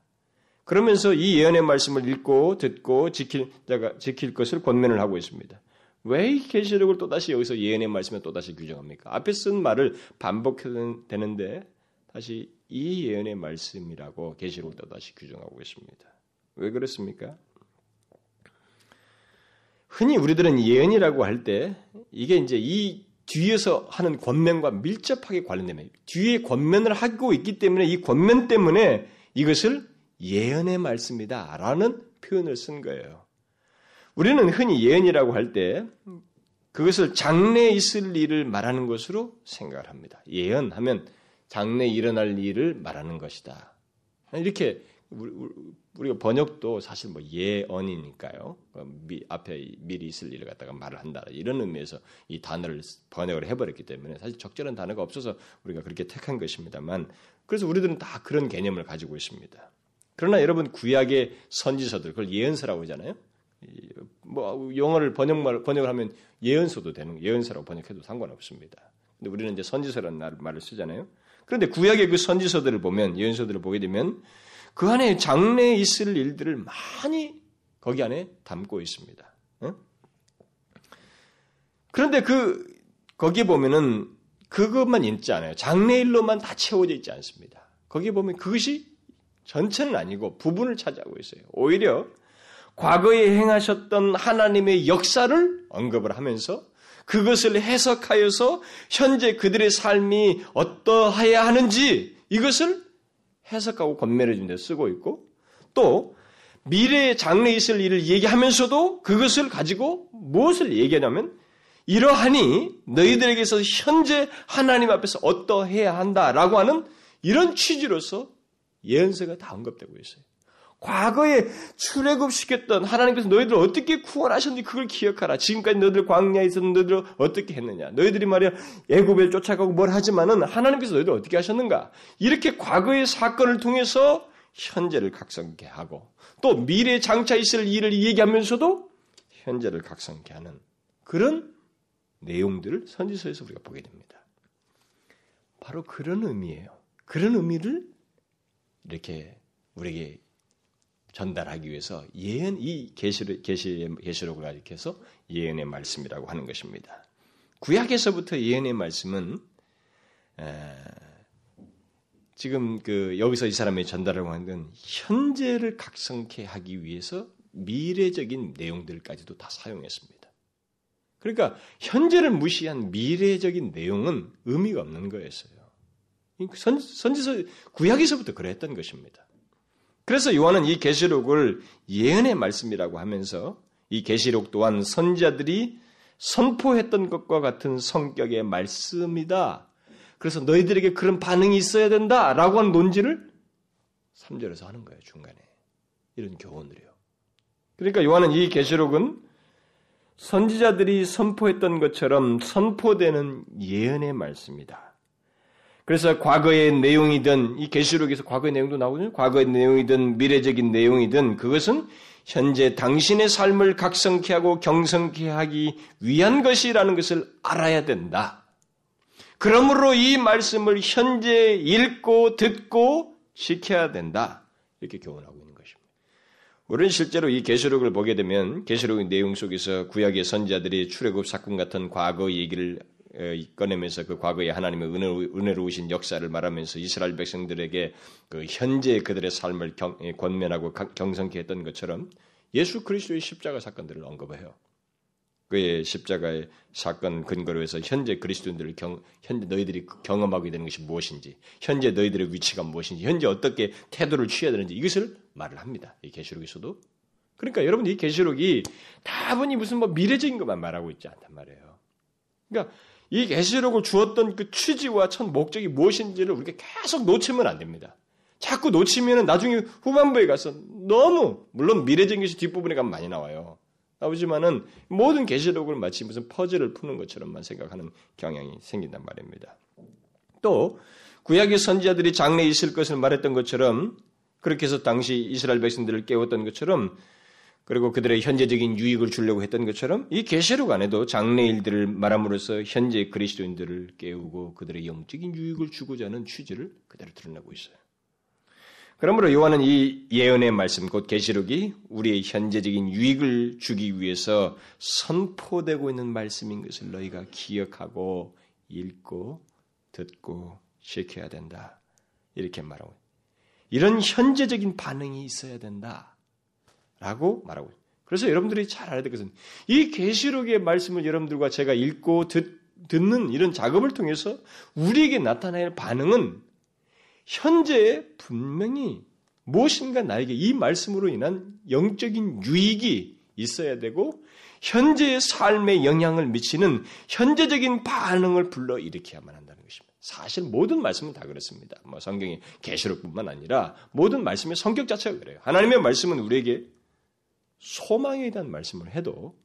그러면서 이 예언의 말씀을 읽고 듣고 지킬 것을 권면을 하고 있습니다. 왜 이 계시록을 또다시 여기서 예언의 말씀을 또다시 규정합니까? 앞에 쓴 말을 반복해야 되는데 다시 이 예언의 말씀이라고 계시록도 다시 규정하고 있습니다. 왜 그렇습니까? 흔히 우리들은 예언이라고 할 때 이게 이제 이 뒤에서 하는 권면과 밀접하게 관련되면 뒤에 권면을 하고 있기 때문에 이 권면 때문에 이것을 예언의 말씀이다라는 표현을 쓴 거예요. 우리는 흔히 예언이라고 할 때 그것을 장래에 있을 일을 말하는 것으로 생각을 합니다. 예언하면 장래에 일어날 일을 말하는 것이다. 이렇게 우리가 번역도 사실 뭐 예언이니까요. 앞에 미리 있을 일을 갖다가 말을 한다. 이런 의미에서 이 단어를 번역을 해버렸기 때문에 사실 적절한 단어가 없어서 우리가 그렇게 택한 것입니다만 그래서 우리들은 다 그런 개념을 가지고 있습니다. 그러나 여러분 구약의 선지서들 그걸 예언서라고 하잖아요. 뭐 영어를 번역을 하면 예언서도 되는 예언서라고 번역해도 상관없습니다. 근데 우리는 이제 선지서라는 말을 쓰잖아요. 그런데 구약의 그 선지서들을 보면 예언서들을 보게 되면 그 안에 장래에 있을 일들을 많이 거기 안에 담고 있습니다. 응? 그런데 거기에 보면은 그것만 있지 않아요. 장래일로만 다 채워져 있지 않습니다. 거기에 보면 그것이 전체는 아니고 부분을 차지하고 있어요. 오히려 과거에 행하셨던 하나님의 역사를 언급을 하면서 그것을 해석하여서 현재 그들의 삶이 어떠해야 하는지 이것을 해석하고 건매를 주는 데 쓰고 있고 또 미래의 장래에 있을 일을 얘기하면서도 그것을 가지고 무엇을 얘기하냐면 이러하니 너희들에게서 현재 하나님 앞에서 어떠해야 한다라고 하는 이런 취지로서 예언서가 다 언급되고 있어요. 과거에 출애굽시켰던 하나님께서 너희들을 어떻게 구원하셨는지 그걸 기억하라. 지금까지 너희들 광야에 있었는데 너희들을 어떻게 했느냐. 너희들이 말이야 애굽에 쫓아가고 뭘 하지만은 하나님께서 너희들 어떻게 하셨는가. 이렇게 과거의 사건을 통해서 현재를 각성케 하고 또 미래에 장차 있을 일을 얘기하면서도 현재를 각성케 하는 그런 내용들을 선지서에서 우리가 보게 됩니다. 바로 그런 의미예요. 그런 의미를 이렇게 우리에게 전달하기 위해서 예언 이 계시록을 가지고 해서 예언의 말씀이라고 하는 것입니다. 구약에서부터 예언의 말씀은 지금 여기서 이 사람이 전달하고 하는 건 현재를 각성케 하기 위해서 미래적인 내용들까지도 다 사용했습니다. 그러니까 현재를 무시한 미래적인 내용은 의미가 없는 거였어요. 선지서 구약에서부터 그랬던 것입니다. 그래서 요한은 이 계시록을 예언의 말씀이라고 하면서 이 계시록 또한 선지자들이 선포했던 것과 같은 성격의 말씀이다. 그래서 너희들에게 그런 반응이 있어야 된다라고 하는 논지를 3절에서 하는 거예요. 중간에. 이런 교훈을요. 그러니까 요한은 이 계시록은 선지자들이 선포했던 것처럼 선포되는 예언의 말씀이다. 그래서 과거의 내용이든 이 계시록에서 과거의 내용도 나오거든요. 과거의 내용이든 미래적인 내용이든 그것은 현재 당신의 삶을 각성케 하고 경성케 하기 위한 것이라는 것을 알아야 된다. 그러므로 이 말씀을 현재 읽고 듣고 지켜야 된다. 이렇게 교훈하고 있는 것입니다. 우리는 실제로 이 계시록을 보게 되면 계시록의 내용 속에서 구약의 선지자들이 출애굽 사건 같은 과거 얘기를 꺼내면서 그 과거에 하나님의 은혜로우신 역사를 말하면서 이스라엘 백성들에게 그 현재 그들의 삶을 권면하고 경성케 했던 것처럼 예수 그리스도의 십자가 사건들을 언급해요. 그의 십자가의 사건 근거로 해서 현재 그리스도인들을 현재 너희들이 경험하게 되는 것이 무엇인지, 현재 너희들의 위치가 무엇인지, 현재 어떻게 태도를 취해야 되는지 이것을 말을 합니다. 이 계시록에서도. 그러니까 여러분 이 계시록이 다분히 무슨 뭐 미래적인 것만 말하고 있지 않단 말이에요. 그러니까 이 계시록을 주었던 그 취지와 첫 목적이 무엇인지를 우리가 계속 놓치면 안 됩니다. 자꾸 놓치면 나중에 후반부에 가서 너무 물론 미래적인 것이 뒷부분에 가면 많이 나오지만은 모든 계시록을 마치 무슨 퍼즐을 푸는 것처럼만 생각하는 경향이 생긴단 말입니다. 또 구약의 선지자들이 장래에 있을 것을 말했던 것처럼 그렇게 해서 당시 이스라엘 백성들을 깨웠던 것처럼 그리고 그들의 현재적인 유익을 주려고 했던 것처럼 이 계시록 안에도 장래일들을 말함으로써 현재 그리스도인들을 깨우고 그들의 영적인 유익을 주고자 하는 취지를 그대로 드러내고 있어요. 그러므로 요한은 이 예언의 말씀, 곧 계시록이 우리의 현재적인 유익을 주기 위해서 선포되고 있는 말씀인 것을 너희가 기억하고 읽고 듣고 지켜야 된다. 이렇게 말하고 이런 현재적인 반응이 있어야 된다. 라고 말하고 있어요. 그래서 여러분들이 잘 알아야 될 것은 이 계시록의 말씀을 여러분들과 제가 읽고 듣는 이런 작업을 통해서 우리에게 나타날 반응은 현재에 분명히 무엇인가 나에게 이 말씀으로 인한 영적인 유익이 있어야 되고 현재의 삶에 영향을 미치는 현재적인 반응을 불러일으켜야만 한다는 것입니다. 사실 모든 말씀은 다 그렇습니다. 뭐 성경이 계시록뿐만 아니라 모든 말씀의 성격 자체가 그래요. 하나님의 말씀은 우리에게 소망에 대한 말씀을 해도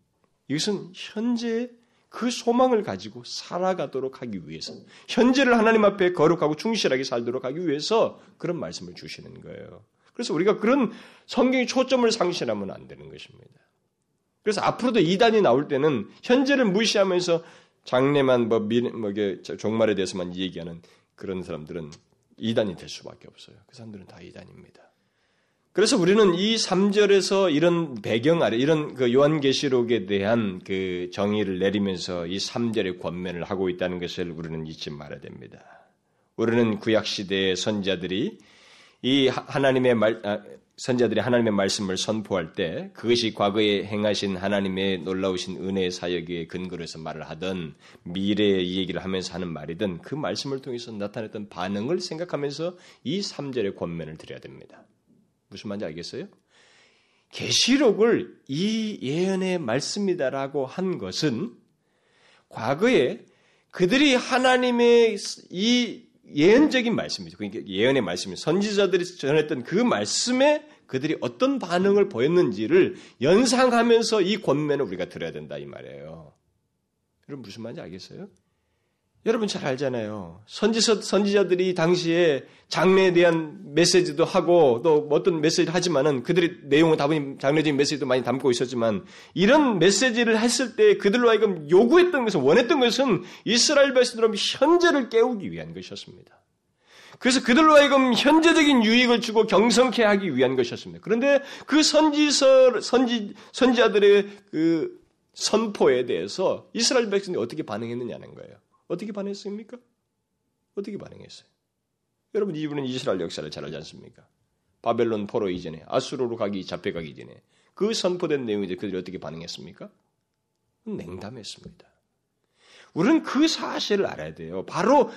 이것은 현재 그 소망을 가지고 살아가도록 하기 위해서, 현재를 하나님 앞에 거룩하고 충실하게 살도록 하기 위해서 그런 말씀을 주시는 거예요. 그래서 우리가 그런 성경의 초점을 상실하면 안 되는 것입니다. 그래서 앞으로도 이단이 나올 때는 현재를 무시하면서 장래만 종말에 대해서만 얘기하는 그런 사람들은 이단이 될 수밖에 없어요. 그 사람들은 다 이단입니다. 그래서 우리는 이 3절에서 이런 배경 아래, 이런 그 요한계시록에 대한 그 정의를 내리면서 이 3절의 권면을 하고 있다는 것을 우리는 잊지 말아야 됩니다. 우리는 구약시대의 선자들이 선자들이 하나님의 말씀을 선포할 때 그것이 과거에 행하신 하나님의 놀라우신 은혜의 사역에 근거해서 말을 하든 미래의 얘기를 하면서 하는 말이든 그 말씀을 통해서 나타냈던 반응을 생각하면서 이 3절의 권면을 드려야 됩니다. 무슨 말인지 알겠어요? 계시록을 이 예언의 말씀이다라고 한 것은 과거에 그들이 하나님의 이 예언적인 말씀이죠. 그러니까 예언의 말씀이 선지자들이 전했던 그 말씀에 그들이 어떤 반응을 보였는지를 연상하면서 이 권면을 우리가 들어야 된다 이 말이에요. 여러분 무슨 말인지 알겠어요? 여러분 잘 알잖아요. 선지자들이 당시에 장래에 대한 메시지도 하고 또 어떤 메시지를 하지만은 그들의 내용은 다분히 장래적인 메시지도 많이 담고 있었지만 이런 메시지를 했을 때 그들로 하여금 요구했던 것은, 원했던 것은 이스라엘 백성들은 현재를 깨우기 위한 것이었습니다. 그래서 그들로 하여금 현재적인 유익을 주고 경성케 하기 위한 것이었습니다. 그런데 그 선지자들의 그 선포에 대해서 이스라엘 백성들이 어떻게 반응했느냐는 거예요. 어떻게 반응했습니까? 어떻게 반응했어요? 여러분 이분은 이스라엘 역사를 잘 알지 않습니까? 바벨론 포로 이전에, 아수르로 잡혀가기 전에 그 선포된 내용에 그들이 어떻게 반응했습니까? 냉담했습니다. 우리는 그 사실을 알아야 돼요. 바로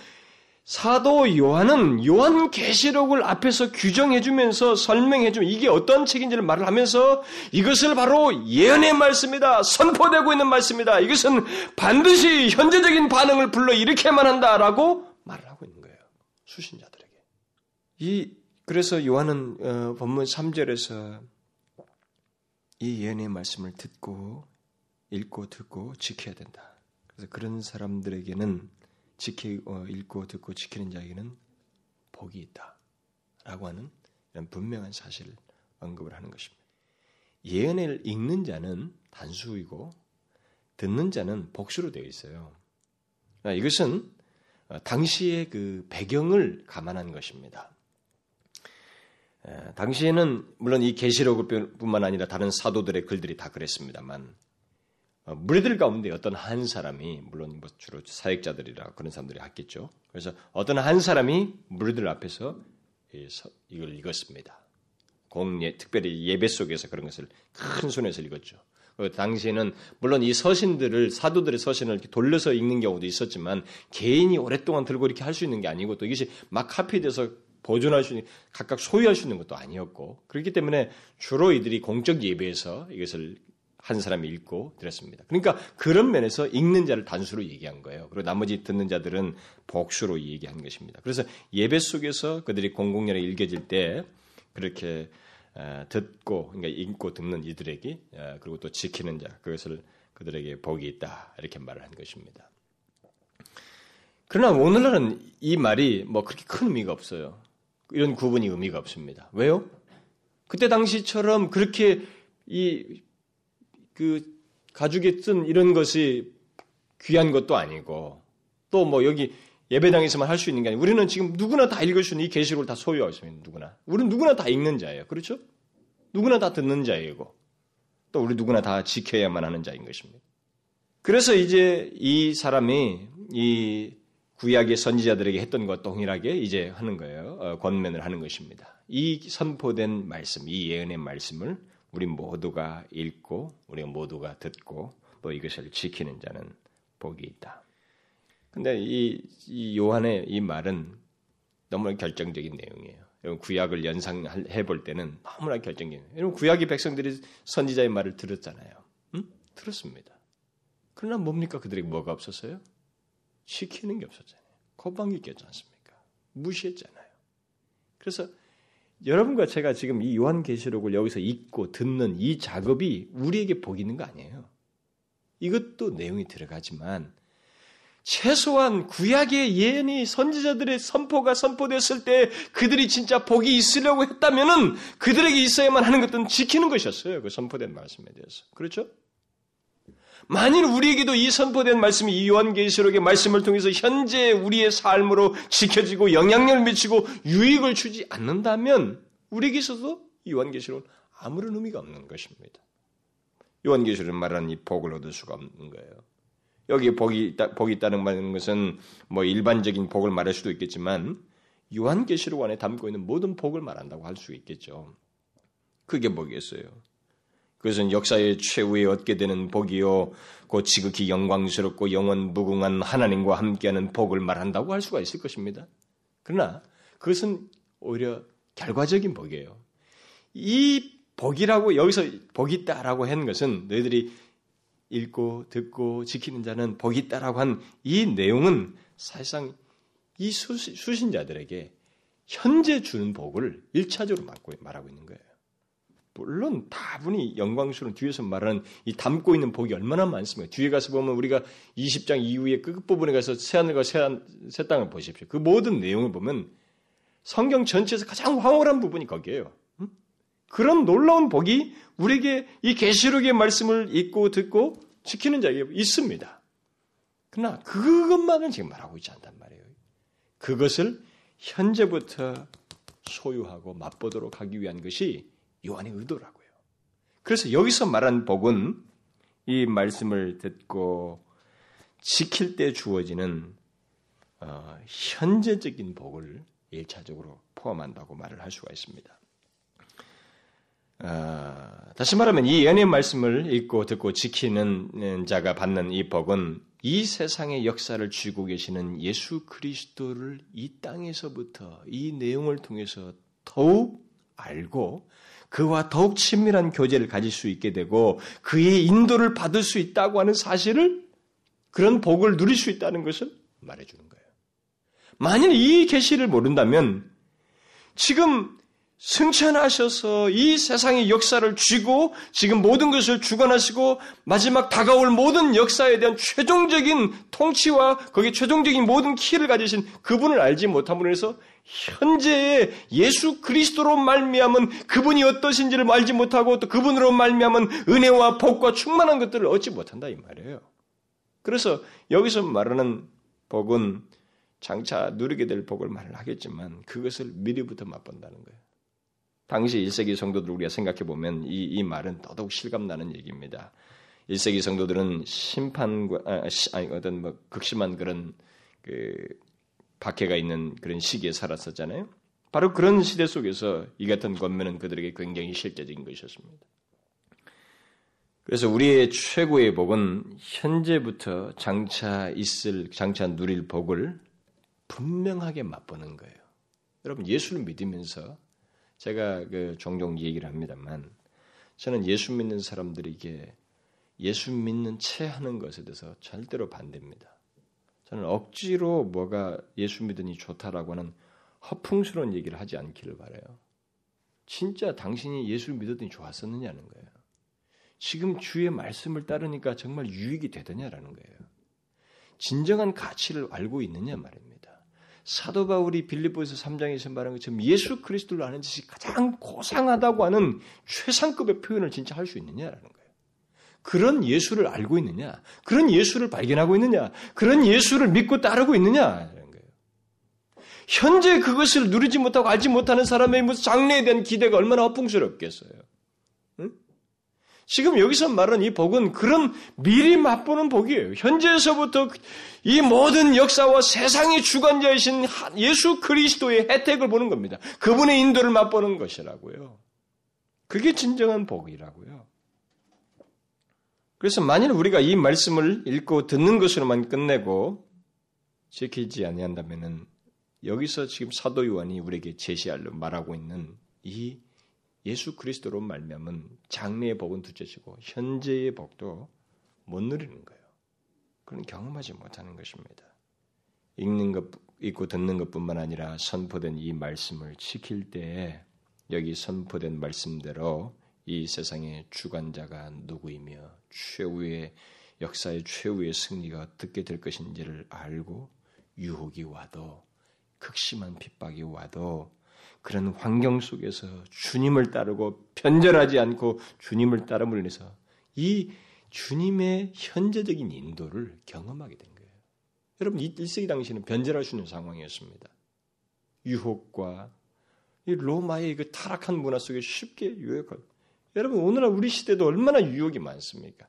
사도 요한은 요한계시록을 앞에서 규정해주면서 설명해주면 이게 어떤 책인지를 말을 하면서 이것을 바로 예언의 말씀이다, 선포되고 있는 말씀이다, 이것은 반드시 현재적인 반응을 불러일으켜야만 한다라고 말을 하고 있는 거예요. 수신자들에게. 그래서 요한은 본문 3절에서 이 예언의 말씀을 읽고 듣고 지켜야 된다. 그래서 그런 사람들에게는 읽고 듣고 지키는 자에게는 복이 있다라고 하는 이런 분명한 사실을 언급을 하는 것입니다. 예언을 읽는 자는 단수이고 듣는 자는 복수로 되어 있어요. 이것은 당시의 그 배경을 감안한 것입니다. 당시에는 물론 이 계시록뿐만 아니라 다른 사도들의 글들이 다 그랬습니다만 무리들 가운데 어떤 한 사람이, 물론 뭐 주로 사역자들이라 그런 사람들이 했겠죠. 그래서 어떤 한 사람이 무리들 앞에서 이걸 읽었습니다. 특별히 예배 속에서 그런 것을 큰 손에서 읽었죠. 그 당시에는 물론 이 사도들의 서신을 이렇게 돌려서 읽는 경우도 있었지만 개인이 오랫동안 들고 이렇게 할 수 있는 게 아니고 또 이것이 막 카피돼서 보존할 수 있는, 각각 소유할 수 있는 것도 아니었고 그렇기 때문에 주로 이들이 공적 예배에서 이것을 한 사람이 읽고 들었습니다. 그러니까 그런 면에서 읽는 자를 단수로 얘기한 거예요. 그리고 나머지 듣는 자들은 복수로 얘기한 것입니다. 그래서 예배 속에서 그들이 공공연히 읽어질 때 그렇게 듣고, 그러니까 읽고 듣는 이들에게, 그리고 또 지키는 자, 그것을 그들에게 복이 있다 이렇게 말을 한 것입니다. 그러나 오늘날은 이 말이 뭐 그렇게 큰 의미가 없어요. 이런 구분이 의미가 없습니다. 왜요? 그때 당시처럼 그렇게 가죽에 뜬 이런 것이 귀한 것도 아니고 또 뭐 여기 예배당에서만 할 수 있는 게 아니고 우리는 지금 누구나 다 읽을 수 있는 이 계시록을 다 소유하고 있습니다. 우리는 누구나 다 읽는 자예요. 그렇죠? 누구나 다 듣는 자이고 또 우리 누구나 다 지켜야만 하는 자인 것입니다. 그래서 이제 이 사람이 이 구약의 선지자들에게 했던 것과 동일하게 이제 하는 거예요. 권면을 하는 것입니다. 이 선포된 말씀, 이 예언의 말씀을 우리 모두가 읽고 우리 모두가 듣고 또 이것을 지키는 자는 복이 있다. 그런데 이 요한의 이 말은 너무나 결정적인 내용이에요. 여러분 구약을 연상해 볼 때는 너무나 결정적이에요. 여러분 구약의 백성들이 선지자의 말을 들었잖아요. 들었습니다. 그러나 뭡니까? 그들에게 뭐가 없었어요? 지키는 게 없었잖아요. 허방이 있겠지 않습니까? 무시했잖아요. 그래서 여러분과 제가 지금 이 요한계시록을 여기서 읽고 듣는 이 작업이 우리에게 복이 있는 거 아니에요. 이것도 내용이 들어가지만 최소한 구약의 예언이 선지자들의 선포가 선포됐을 때 그들이 진짜 복이 있으려고 했다면은 그들에게 있어야만 하는 것들은 지키는 것이었어요. 그 선포된 말씀에 대해서. 그렇죠? 만일 우리에게도 이 선포된 말씀이 이 요한계시록의 말씀을 통해서 현재 우리의 삶으로 지켜지고 영향력을 미치고 유익을 주지 않는다면 우리에게서도 이 요한계시록은 아무런 의미가 없는 것입니다. 요한계시록은 말하는 이 복을 얻을 수가 없는 거예요. 여기에 복이 있다는 말하는 것은 뭐 일반적인 복을 말할 수도 있겠지만 요한계시록 안에 담고 있는 모든 복을 말한다고 할 수 있겠죠. 그게 뭐겠어요? 그것은 역사의 최후에 얻게 되는 복이요 곧 지극히 영광스럽고 영원 무궁한 하나님과 함께하는 복을 말한다고 할 수가 있을 것입니다. 그러나 그것은 오히려 결과적인 복이에요. 이 복이라고 여기서 복이 있다라고 한 것은 너희들이 읽고 듣고 지키는 자는 복이 있다라고 한 이 내용은 사실상 이 수신자들에게 현재 주는 복을 1차적으로 말하고 있는 거예요. 물론 다분히 영광스러운 뒤에서 말하는 이 담고 있는 복이 얼마나 많습니까? 뒤에 가서 보면 우리가 20장 이후에 끝부분에 가서 새하늘과 새 땅을 보십시오. 그 모든 내용을 보면 성경 전체에서 가장 황홀한 부분이 거기에요. 그런 놀라운 복이 우리에게 이 계시록의 말씀을 읽고 듣고 지키는 자에게 있습니다. 그러나 그것만은 지금 말하고 있지 않단 말이에요. 그것을 현재부터 소유하고 맛보도록 하기 위한 것이 요한의 의도라고요. 그래서 여기서 말한 복은 이 말씀을 듣고 지킬 때 주어지는 현재적인 복을 1차적으로 포함한다고 말을 할 수가 있습니다. 다시 말하면 이 예언의 말씀을 읽고 듣고 지키는 자가 받는 이 복은 이 세상의 역사를 쥐고 계시는 예수 그리스도를 이 땅에서부터 이 내용을 통해서 더욱 알고 그와 더욱 친밀한 교제를 가질 수 있게 되고 그의 인도를 받을 수 있다고 하는 사실을 그런 복을 누릴 수 있다는 것을 말해주는 거예요. 만일 이 계시를 모른다면 지금 승천하셔서 이 세상의 역사를 쥐고 지금 모든 것을 주관하시고 마지막 다가올 모든 역사에 대한 최종적인 통치와 거기에 최종적인 모든 키를 가지신 그분을 알지 못함으로 해서 현재의 예수 그리스도로 말미암은 그분이 어떠신지를 알지 못하고 또 그분으로 말미암은 은혜와 복과 충만한 것들을 얻지 못한다 이 말이에요. 그래서 여기서 말하는 복은 장차 누리게 될 복을 말을 하겠지만 그것을 미리부터 맛본다는 거예요. 당시 1세기 성도들 우리가 생각해보면 이 말은 더더욱 실감나는 얘기입니다. 1세기 성도들은 심판과 어떤 뭐 극심한 그런 박해가 있는 그런 시기에 살았었잖아요. 바로 그런 시대 속에서 이 같은 권면은 그들에게 굉장히 실제적인 것이었습니다. 그래서 우리의 최고의 복은 현재부터 장차 누릴 복을 분명하게 맛보는 거예요. 여러분 예수를 믿으면서 제가 종종 얘기를 합니다만 저는 예수 믿는 사람들에게 예수 믿는 채 하는 것에 대해서 절대로 반대입니다. 저는 억지로 뭐가 예수 믿으니 좋다라고 하는 허풍스러운 얘기를 하지 않기를 바라요. 진짜 당신이 예수를 믿었더니 좋았었느냐는 거예요. 지금 주의 말씀을 따르니까 정말 유익이 되더냐라는 거예요. 진정한 가치를 알고 있느냐 말입니다. 사도 바울이 빌립보에서 3장에서 말한 것처럼 예수 그리스도를 아는 것이 가장 고상하다고 하는 최상급의 표현을 진짜 할 수 있느냐라는 거예요. 그런 예수를 알고 있느냐, 그런 예수를 발견하고 있느냐, 그런 예수를 믿고 따르고 있느냐라는 거예요. 현재 그것을 누리지 못하고 알지 못하는 사람의 무슨 장래에 대한 기대가 얼마나 허풍스럽겠어요. 응? 지금 여기서 말하는 이 복은 그런 미리 맛보는 복이에요. 현재에서부터 이 모든 역사와 세상의 주관자이신 예수 그리스도의 혜택을 보는 겁니다. 그분의 인도를 맛보는 것이라고요. 그게 진정한 복이라고요. 그래서 만일 우리가 이 말씀을 읽고 듣는 것으로만 끝내고 지키지 아니한다면은 여기서 지금 사도 요한이 우리에게 제시하려 말하고 있는 이 예수 그리스도로 말미암은 장래의 복은 둘째치고 현재의 복도 못 누리는 거예요. 그건 경험하지 못하는 것입니다. 읽는 것 읽고 듣는 것뿐만 아니라 선포된 이 말씀을 지킬 때에 여기 선포된 말씀대로 이 세상의 주관자가 누구이며 최후의 역사의 최후의 승리가 어떻게 될 것인지를 알고 유혹이 와도 극심한 핍박이 와도 그런 환경 속에서 주님을 따르고 변절하지 않고 주님을 따름으로 인해서 이 주님의 현재적인 인도를 경험하게 된 거예요. 여러분, 1세기 당시에는 변절할 수 있는 상황이었습니다. 유혹과 이 로마의 그 타락한 문화 속에 쉽게 유혹을. 여러분, 오늘날 우리 시대도 얼마나 유혹이 많습니까?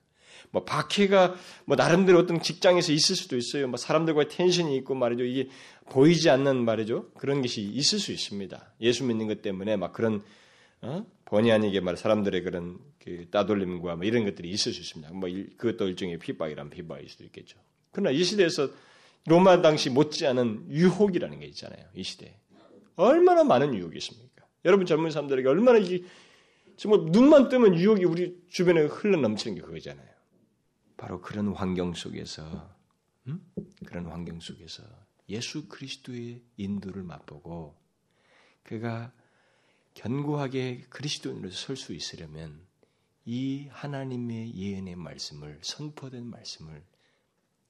뭐 박해가 뭐 나름대로 어떤 직장에서 있을 수도 있어요. 뭐 사람들과의 텐션이 있고 말이죠. 이게 보이지 않는 말이죠. 그런 것이 있을 수 있습니다. 예수 믿는 것 때문에 막 그런 번이 아니게 말 사람들의 그런 그 따돌림과 뭐 이런 것들이 있을 수 있습니다. 뭐 그것도 일종의 핍박이란 핍박일 수도 있겠죠. 그러나 이 시대에서 로마 당시 못지않은 유혹이라는 게 있잖아요. 이 시대에 얼마나 많은 유혹이 있습니까? 여러분 젊은 사람들에게 얼마나 이 정말 눈만 뜨면 유혹이 우리 주변에 흘러넘치는 게 그거잖아요. 바로 그런 환경 속에서 그런 환경 속에서 예수 그리스도의 인도를 맛보고 그가 견고하게 그리스도인으로 설 수 있으려면 이 하나님의 예언의 말씀을 선포된 말씀을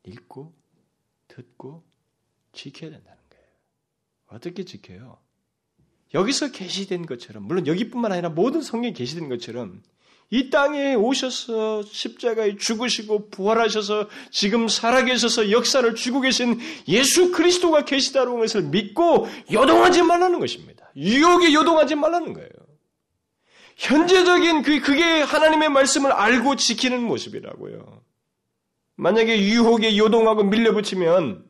읽고 듣고 지켜야 된다는 거예요. 어떻게 지켜요? 여기서 계시된 것처럼 물론 여기뿐만 아니라 모든 성경에 계시된 것처럼 이 땅에 오셔서 십자가에 죽으시고 부활하셔서 지금 살아계셔서 역사를 주고 계신 예수 그리스도가 계시다는 것을 믿고 요동하지 말라는 것입니다. 유혹에 요동하지 말라는 거예요. 현재적인 그게 하나님의 말씀을 알고 지키는 모습이라고요. 만약에 유혹에 요동하고 밀려붙이면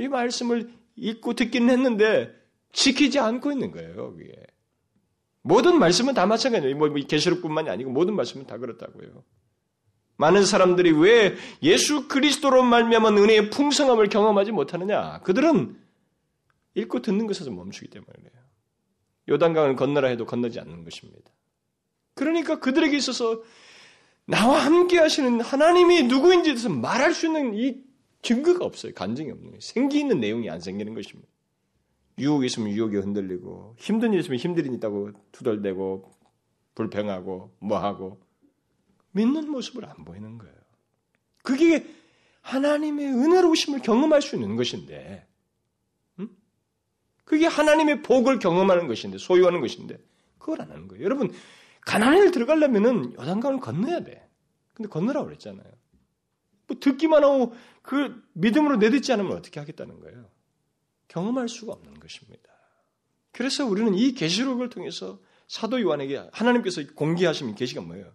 이 말씀을 읽고 듣기는 했는데 지키지 않고 있는 거예요. 그게. 모든 말씀은 다 마찬가지예요. 뭐 계시록뿐만이 아니고 모든 말씀은 다 그렇다고요. 많은 사람들이 왜 예수 그리스도로 말미암아 은혜의 풍성함을 경험하지 못하느냐? 그들은 읽고 듣는 것에서 멈추기 때문이에요. 요단강을 건너라 해도 건너지 않는 것입니다. 그러니까 그들에게 있어서 나와 함께 하시는 하나님이 누구인지에 대해서 말할 수 있는 이 증거가 없어요. 간증이 없는 거예요. 생기는 내용이 안 생기는 것입니다. 유혹이 있으면 유혹에 흔들리고 힘든 일 있으면 힘든 일이 있다고 투덜대고 불평하고 뭐하고 믿는 모습을 안 보이는 거예요. 그게 하나님의 은혜로우심을 경험할 수 있는 것인데 그게 하나님의 복을 경험하는 것인데 소유하는 것인데 그걸 안 하는 거예요. 여러분 가나안을 들어가려면 요단강을 건너야 돼. 근데 건너라고 그랬잖아요. 뭐 듣기만 하고 그 믿음으로 내딛지 않으면 어떻게 하겠다는 거예요. 경험할 수가 없는 것입니다. 그래서 우리는 이 계시록을 통해서 사도 요한에게 하나님께서 공개하신 계시가 뭐예요?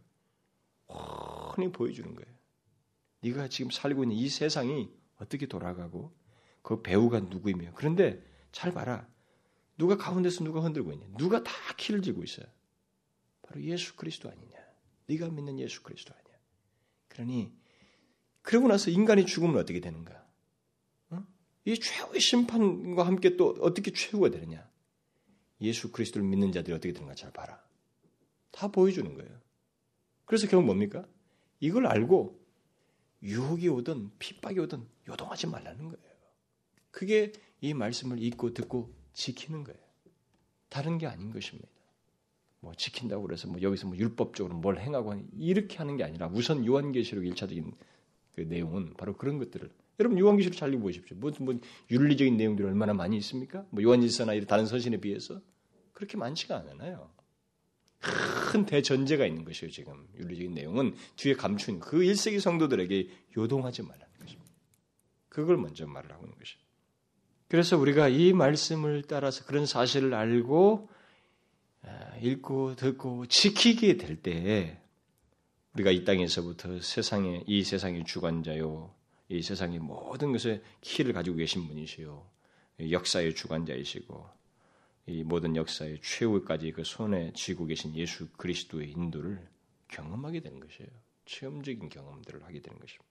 훤히 보여주는 거예요. 네가 지금 살고 있는 이 세상이 어떻게 돌아가고 그 배후가 누구이며 그런데 잘 봐라. 누가 가운데서 누가 흔들고 있냐? 누가 다 키를 쥐고 있어요? 바로 예수 그리스도 아니냐? 네가 믿는 예수 그리스도 아니냐? 그러니 그러고 나서 인간이 죽으면 어떻게 되는가? 이 최후의 심판과 함께 또 어떻게 최후가 되느냐. 예수 그리스도를 믿는 자들이 어떻게 되는가 잘 봐라. 다 보여주는 거예요. 그래서 결국 뭡니까? 이걸 알고 유혹이 오든 핍박이 오든 요동하지 말라는 거예요. 그게 이 말씀을 읽고 듣고 지키는 거예요. 다른 게 아닌 것입니다. 뭐 지킨다고 그래서 뭐 여기서 뭐 율법적으로 뭘 행하고 이렇게 하는 게 아니라 우선 요한계시록 1차적인 그 내용은 바로 그런 것들을 여러분 요한계시록 잘 읽어보십시오. 뭐 윤리적인 내용들이 얼마나 많이 있습니까? 뭐 요한일서나 다른 서신에 비해서 그렇게 많지가 않아요. 큰 대전제가 있는 것이에요. 지금 윤리적인 내용은 뒤에 감춘 그 1세기 성도들에게 요동하지 말라는 것입니다. 그걸 먼저 말을 하고 있는 것이에요. 그래서 우리가 이 말씀을 따라서 그런 사실을 알고 읽고 듣고 지키게 될 때에 우리가 이 땅에서부터 세상에 이 세상의 주관자요 이 세상의 모든 것에 키를 가지고 계신 분이시요 역사의 주관자이시고 이 모든 역사의 최후까지 그 손에 쥐고 계신 예수 그리스도의 인도를 경험하게 되는 것이에요. 체험적인 경험들을 하게 되는 것입니다.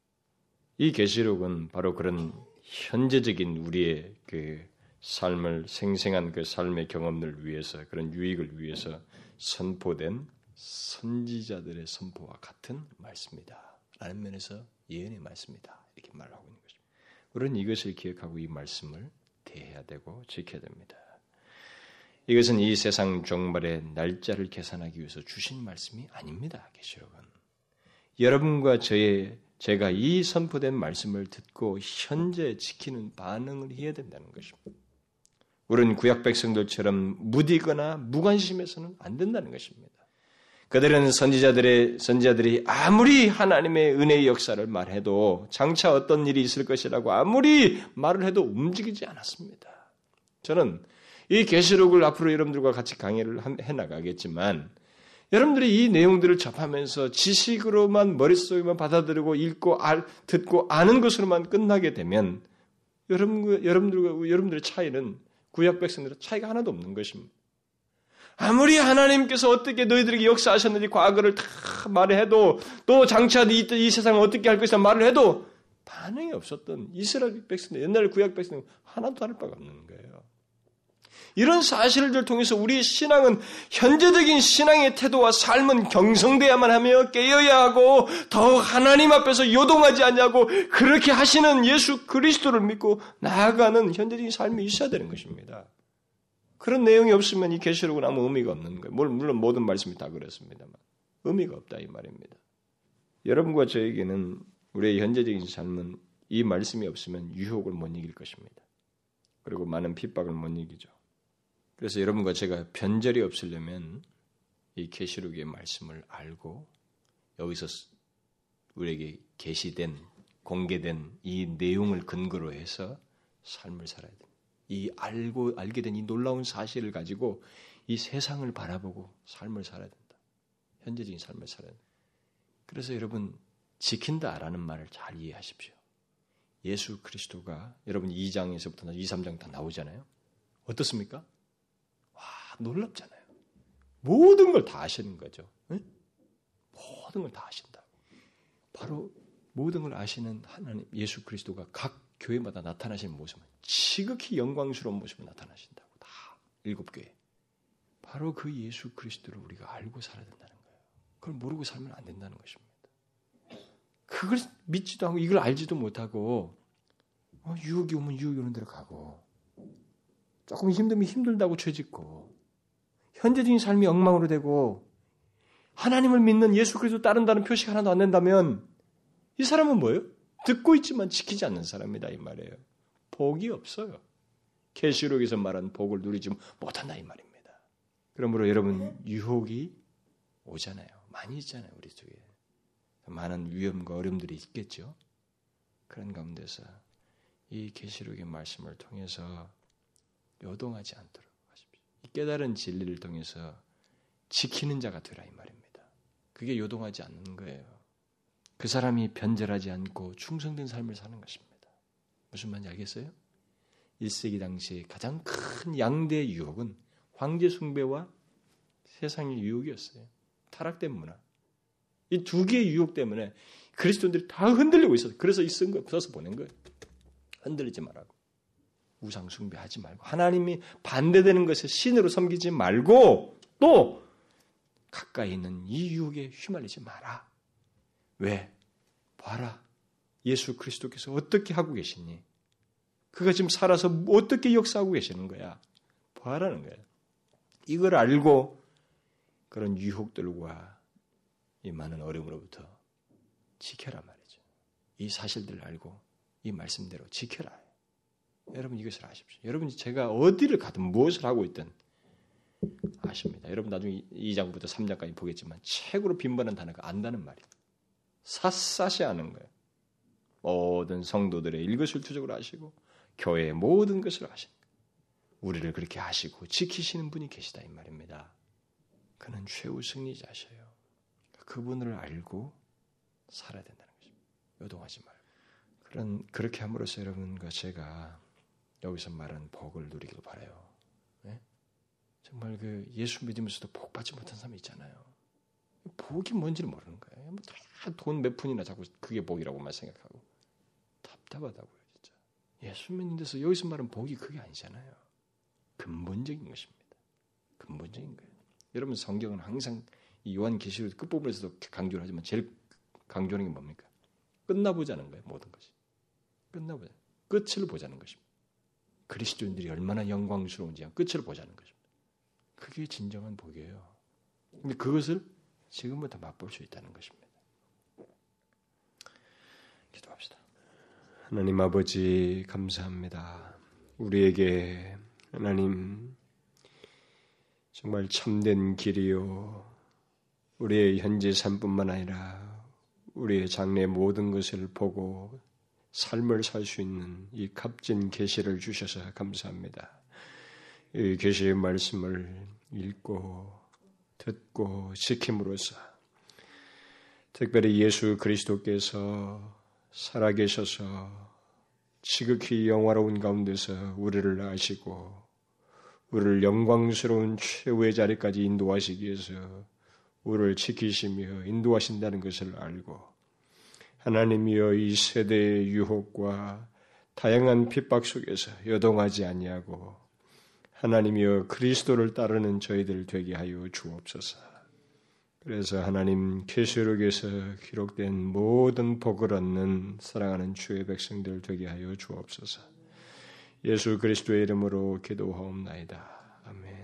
이 계시록은 바로 그런 현재적인 우리의 그 삶을 생생한 그 삶의 경험을 위해서 그런 유익을 위해서 선포된 선지자들의 선포와 같은 말씀이다. 라는 면에서 예언의 말씀이다. 이렇게 말을 하고 있는 것입니다. 우리는 이것을 기억하고 이 말씀을 회개해야 되고 지켜야 됩니다. 이것은 이 세상 종말의 날짜를 계산하기 위해서 주신 말씀이 아닙니다. 계시록은 여러분과 제가 이 선포된 말씀을 듣고 현재 지키는 반응을 해야 된다는 것입니다. 우리는 구약 백성들처럼 무디거나 무관심해서는 안 된다는 것입니다. 그들은 선지자들이 아무리 하나님의 은혜의 역사를 말해도 장차 어떤 일이 있을 것이라고 아무리 말을 해도 움직이지 않았습니다. 저는 이 계시록을 앞으로 여러분들과 같이 강의를 해나가겠지만 여러분들이 이 내용들을 접하면서 지식으로만 머릿속에만 받아들이고 읽고 듣고 아는 것으로만 끝나게 되면 여러분들의 차이는 구약 백성들의 차이가 하나도 없는 것입니다. 아무리 하나님께서 어떻게 너희들에게 역사하셨는지 과거를 다 말해도 또 장차 이 세상을 어떻게 할 것이다 말을 해도 반응이 없었던 이스라엘 백성들, 옛날 구약 백성들 하나도 다를 바가 없는 거예요. 이런 사실들을 통해서 우리의 신앙은 현재적인 신앙의 태도와 삶은 경성되어야만 하며 깨어야 하고 더욱 하나님 앞에서 요동하지 않냐고 그렇게 하시는 예수 그리스도를 믿고 나아가는 현재적인 삶이 있어야 되는 것입니다. 그런 내용이 없으면 이 계시록은 아무 의미가 없는 거예요. 물론 모든 말씀이 다 그렇습니다만 의미가 없다 이 말입니다. 여러분과 저에게는 우리의 현재적인 삶은 이 말씀이 없으면 유혹을 못 이길 것입니다. 그리고 많은 핍박을 못 이기죠. 그래서 여러분과 제가 변절이 없으려면 이 계시록의 말씀을 알고 여기서 우리에게 계시된 공개된 이 내용을 근거로 해서 삶을 살아야 됩니다. 이 알게 된 이 놀라운 사실을 가지고 이 세상을 바라보고 삶을 살아야 된다. 현재적인 삶을 살아야 된다. 그래서 여러분 지킨다라는 말을 잘 이해하십시오. 예수 그리스도가 여러분 2장에서부터 2, 3장 다 나오잖아요. 어떻습니까? 와 놀랍잖아요. 모든 걸 다 아시는 거죠. 네? 모든 걸 다 아신다. 바로 모든 걸 아시는 하나님 예수 그리스도가 각 교회마다 나타나시는 모습은 지극히 영광스러운 모습으로 나타나신다고 다 일곱 교회. 바로 그 예수 그리스도를 우리가 알고 살아야 된다는 거예요. 그걸 모르고 살면 안 된다는 것입니다. 그걸 믿지도 않고 이걸 알지도 못하고 유혹이 오면 유혹이 오는 대로 가고 조금 힘들면 힘들다고 죄짓고 현재적인 삶이 엉망으로 되고 하나님을 믿는 예수 그리스도 따른다는 표식 하나도 안 된다면 이 사람은 뭐예요? 듣고 있지만 지키지 않는 사람이다 이 말이에요. 복이 없어요. 계시록에서 말한 복을 누리지 못한다 이 말입니다. 그러므로 여러분 유혹이 오잖아요. 많이 있잖아요. 우리 속에. 많은 위험과 어려움들이 있겠죠. 그런 가운데서 이 계시록의 말씀을 통해서 요동하지 않도록 하십시오. 이 깨달은 진리를 통해서 지키는 자가 되라 이 말입니다. 그게 요동하지 않는 거예요. 그 사람이 변절하지 않고 충성된 삶을 사는 것입니다. 무슨 말인지 알겠어요? 1세기 당시에 가장 큰 양대의 유혹은 황제 숭배와 세상의 유혹이었어요. 타락된 문화. 이 두 개의 유혹 때문에 그리스도인들이 다 흔들리고 있었어요. 그래서 써서 보낸 거예요. 흔들리지 말라고. 우상 숭배하지 말고. 하나님이 반대되는 것에 신으로 섬기지 말고 또 가까이 있는 이 유혹에 휘말리지 마라. 왜? 봐라. 예수 그리스도께서 어떻게 하고 계시니? 그가 지금 살아서 어떻게 역사하고 계시는 거야? 봐라는 거야. 이걸 알고 그런 유혹들과 이 많은 어려움으로부터 지켜라 말이죠. 이 사실들을 알고 이 말씀대로 지켜라. 여러분 이것을 아십시오. 여러분 제가 어디를 가든 무엇을 하고 있든 아십니다. 여러분 나중에 2장부터 3장까지 보겠지만 최고로 빈번한 단어가 안다는 말이에요. 샅샅이 아는 거예요. 모든 성도들의 일거수일투족을 아시고 교회의 모든 것을 아시는 거예요. 우리를 그렇게 아시고 지키시는 분이 계시다 이 말입니다. 그는 최후 승리자셔요. 그분을 알고 살아야 된다는 것입니다. 요동하지 말고. 그렇게 함으로써 여러분과 제가 여기서 말한 복을 누리길 바라요. 네? 정말 그 예수 믿으면서도 복 받지 못한 사람이 있잖아요. 복이 뭔지를 모르는 거예요. 뭐 다 돈 몇 푼이나 자꾸 그게 복이라고만 생각하고 답답하다고요. 진짜. 예수 믿는 데서 여기서 말하는 복이 그게 아니잖아요. 근본적인 것입니다. 근본적인 거예요. 여러분 성경은 항상 이 요한계시록 끝부분에서도 강조를 하지만 제일 강조하는 게 뭡니까? 끝나보자는 거예요. 모든 것이. 끝나보자. 끝을 보자는 것입니다. 그리스도인들이 얼마나 영광스러운지 끝을 보자는 것입니다. 그게 진정한 복이에요. 근데 그것을 지금부터 맛볼 수 있다는 것입니다. 기도합시다. 하나님 아버지 감사합니다. 우리에게 하나님 정말 참된 길이요 우리의 현재 삶뿐만 아니라 우리의 장래 모든 것을 보고 삶을 살 수 있는 이 값진 계시를 주셔서 감사합니다. 이 계시의 말씀을 읽고 듣고 지킴으로써 특별히 예수 그리스도께서 살아계셔서 지극히 영화로운 가운데서 우리를 아시고 우리를 영광스러운 최후의 자리까지 인도하시기 위해서 우리를 지키시며 인도하신다는 것을 알고 하나님이여 이 세대의 유혹과 다양한 핍박 속에서 여동하지 아니하고 하나님이여 그리스도를 따르는 저희들 되게 하여 주옵소서. 그래서 하나님 계시록에서 기록된 모든 복을 얻는 사랑하는 주의 백성들 되게 하여 주옵소서. 예수 그리스도의 이름으로 기도하옵나이다. 아멘.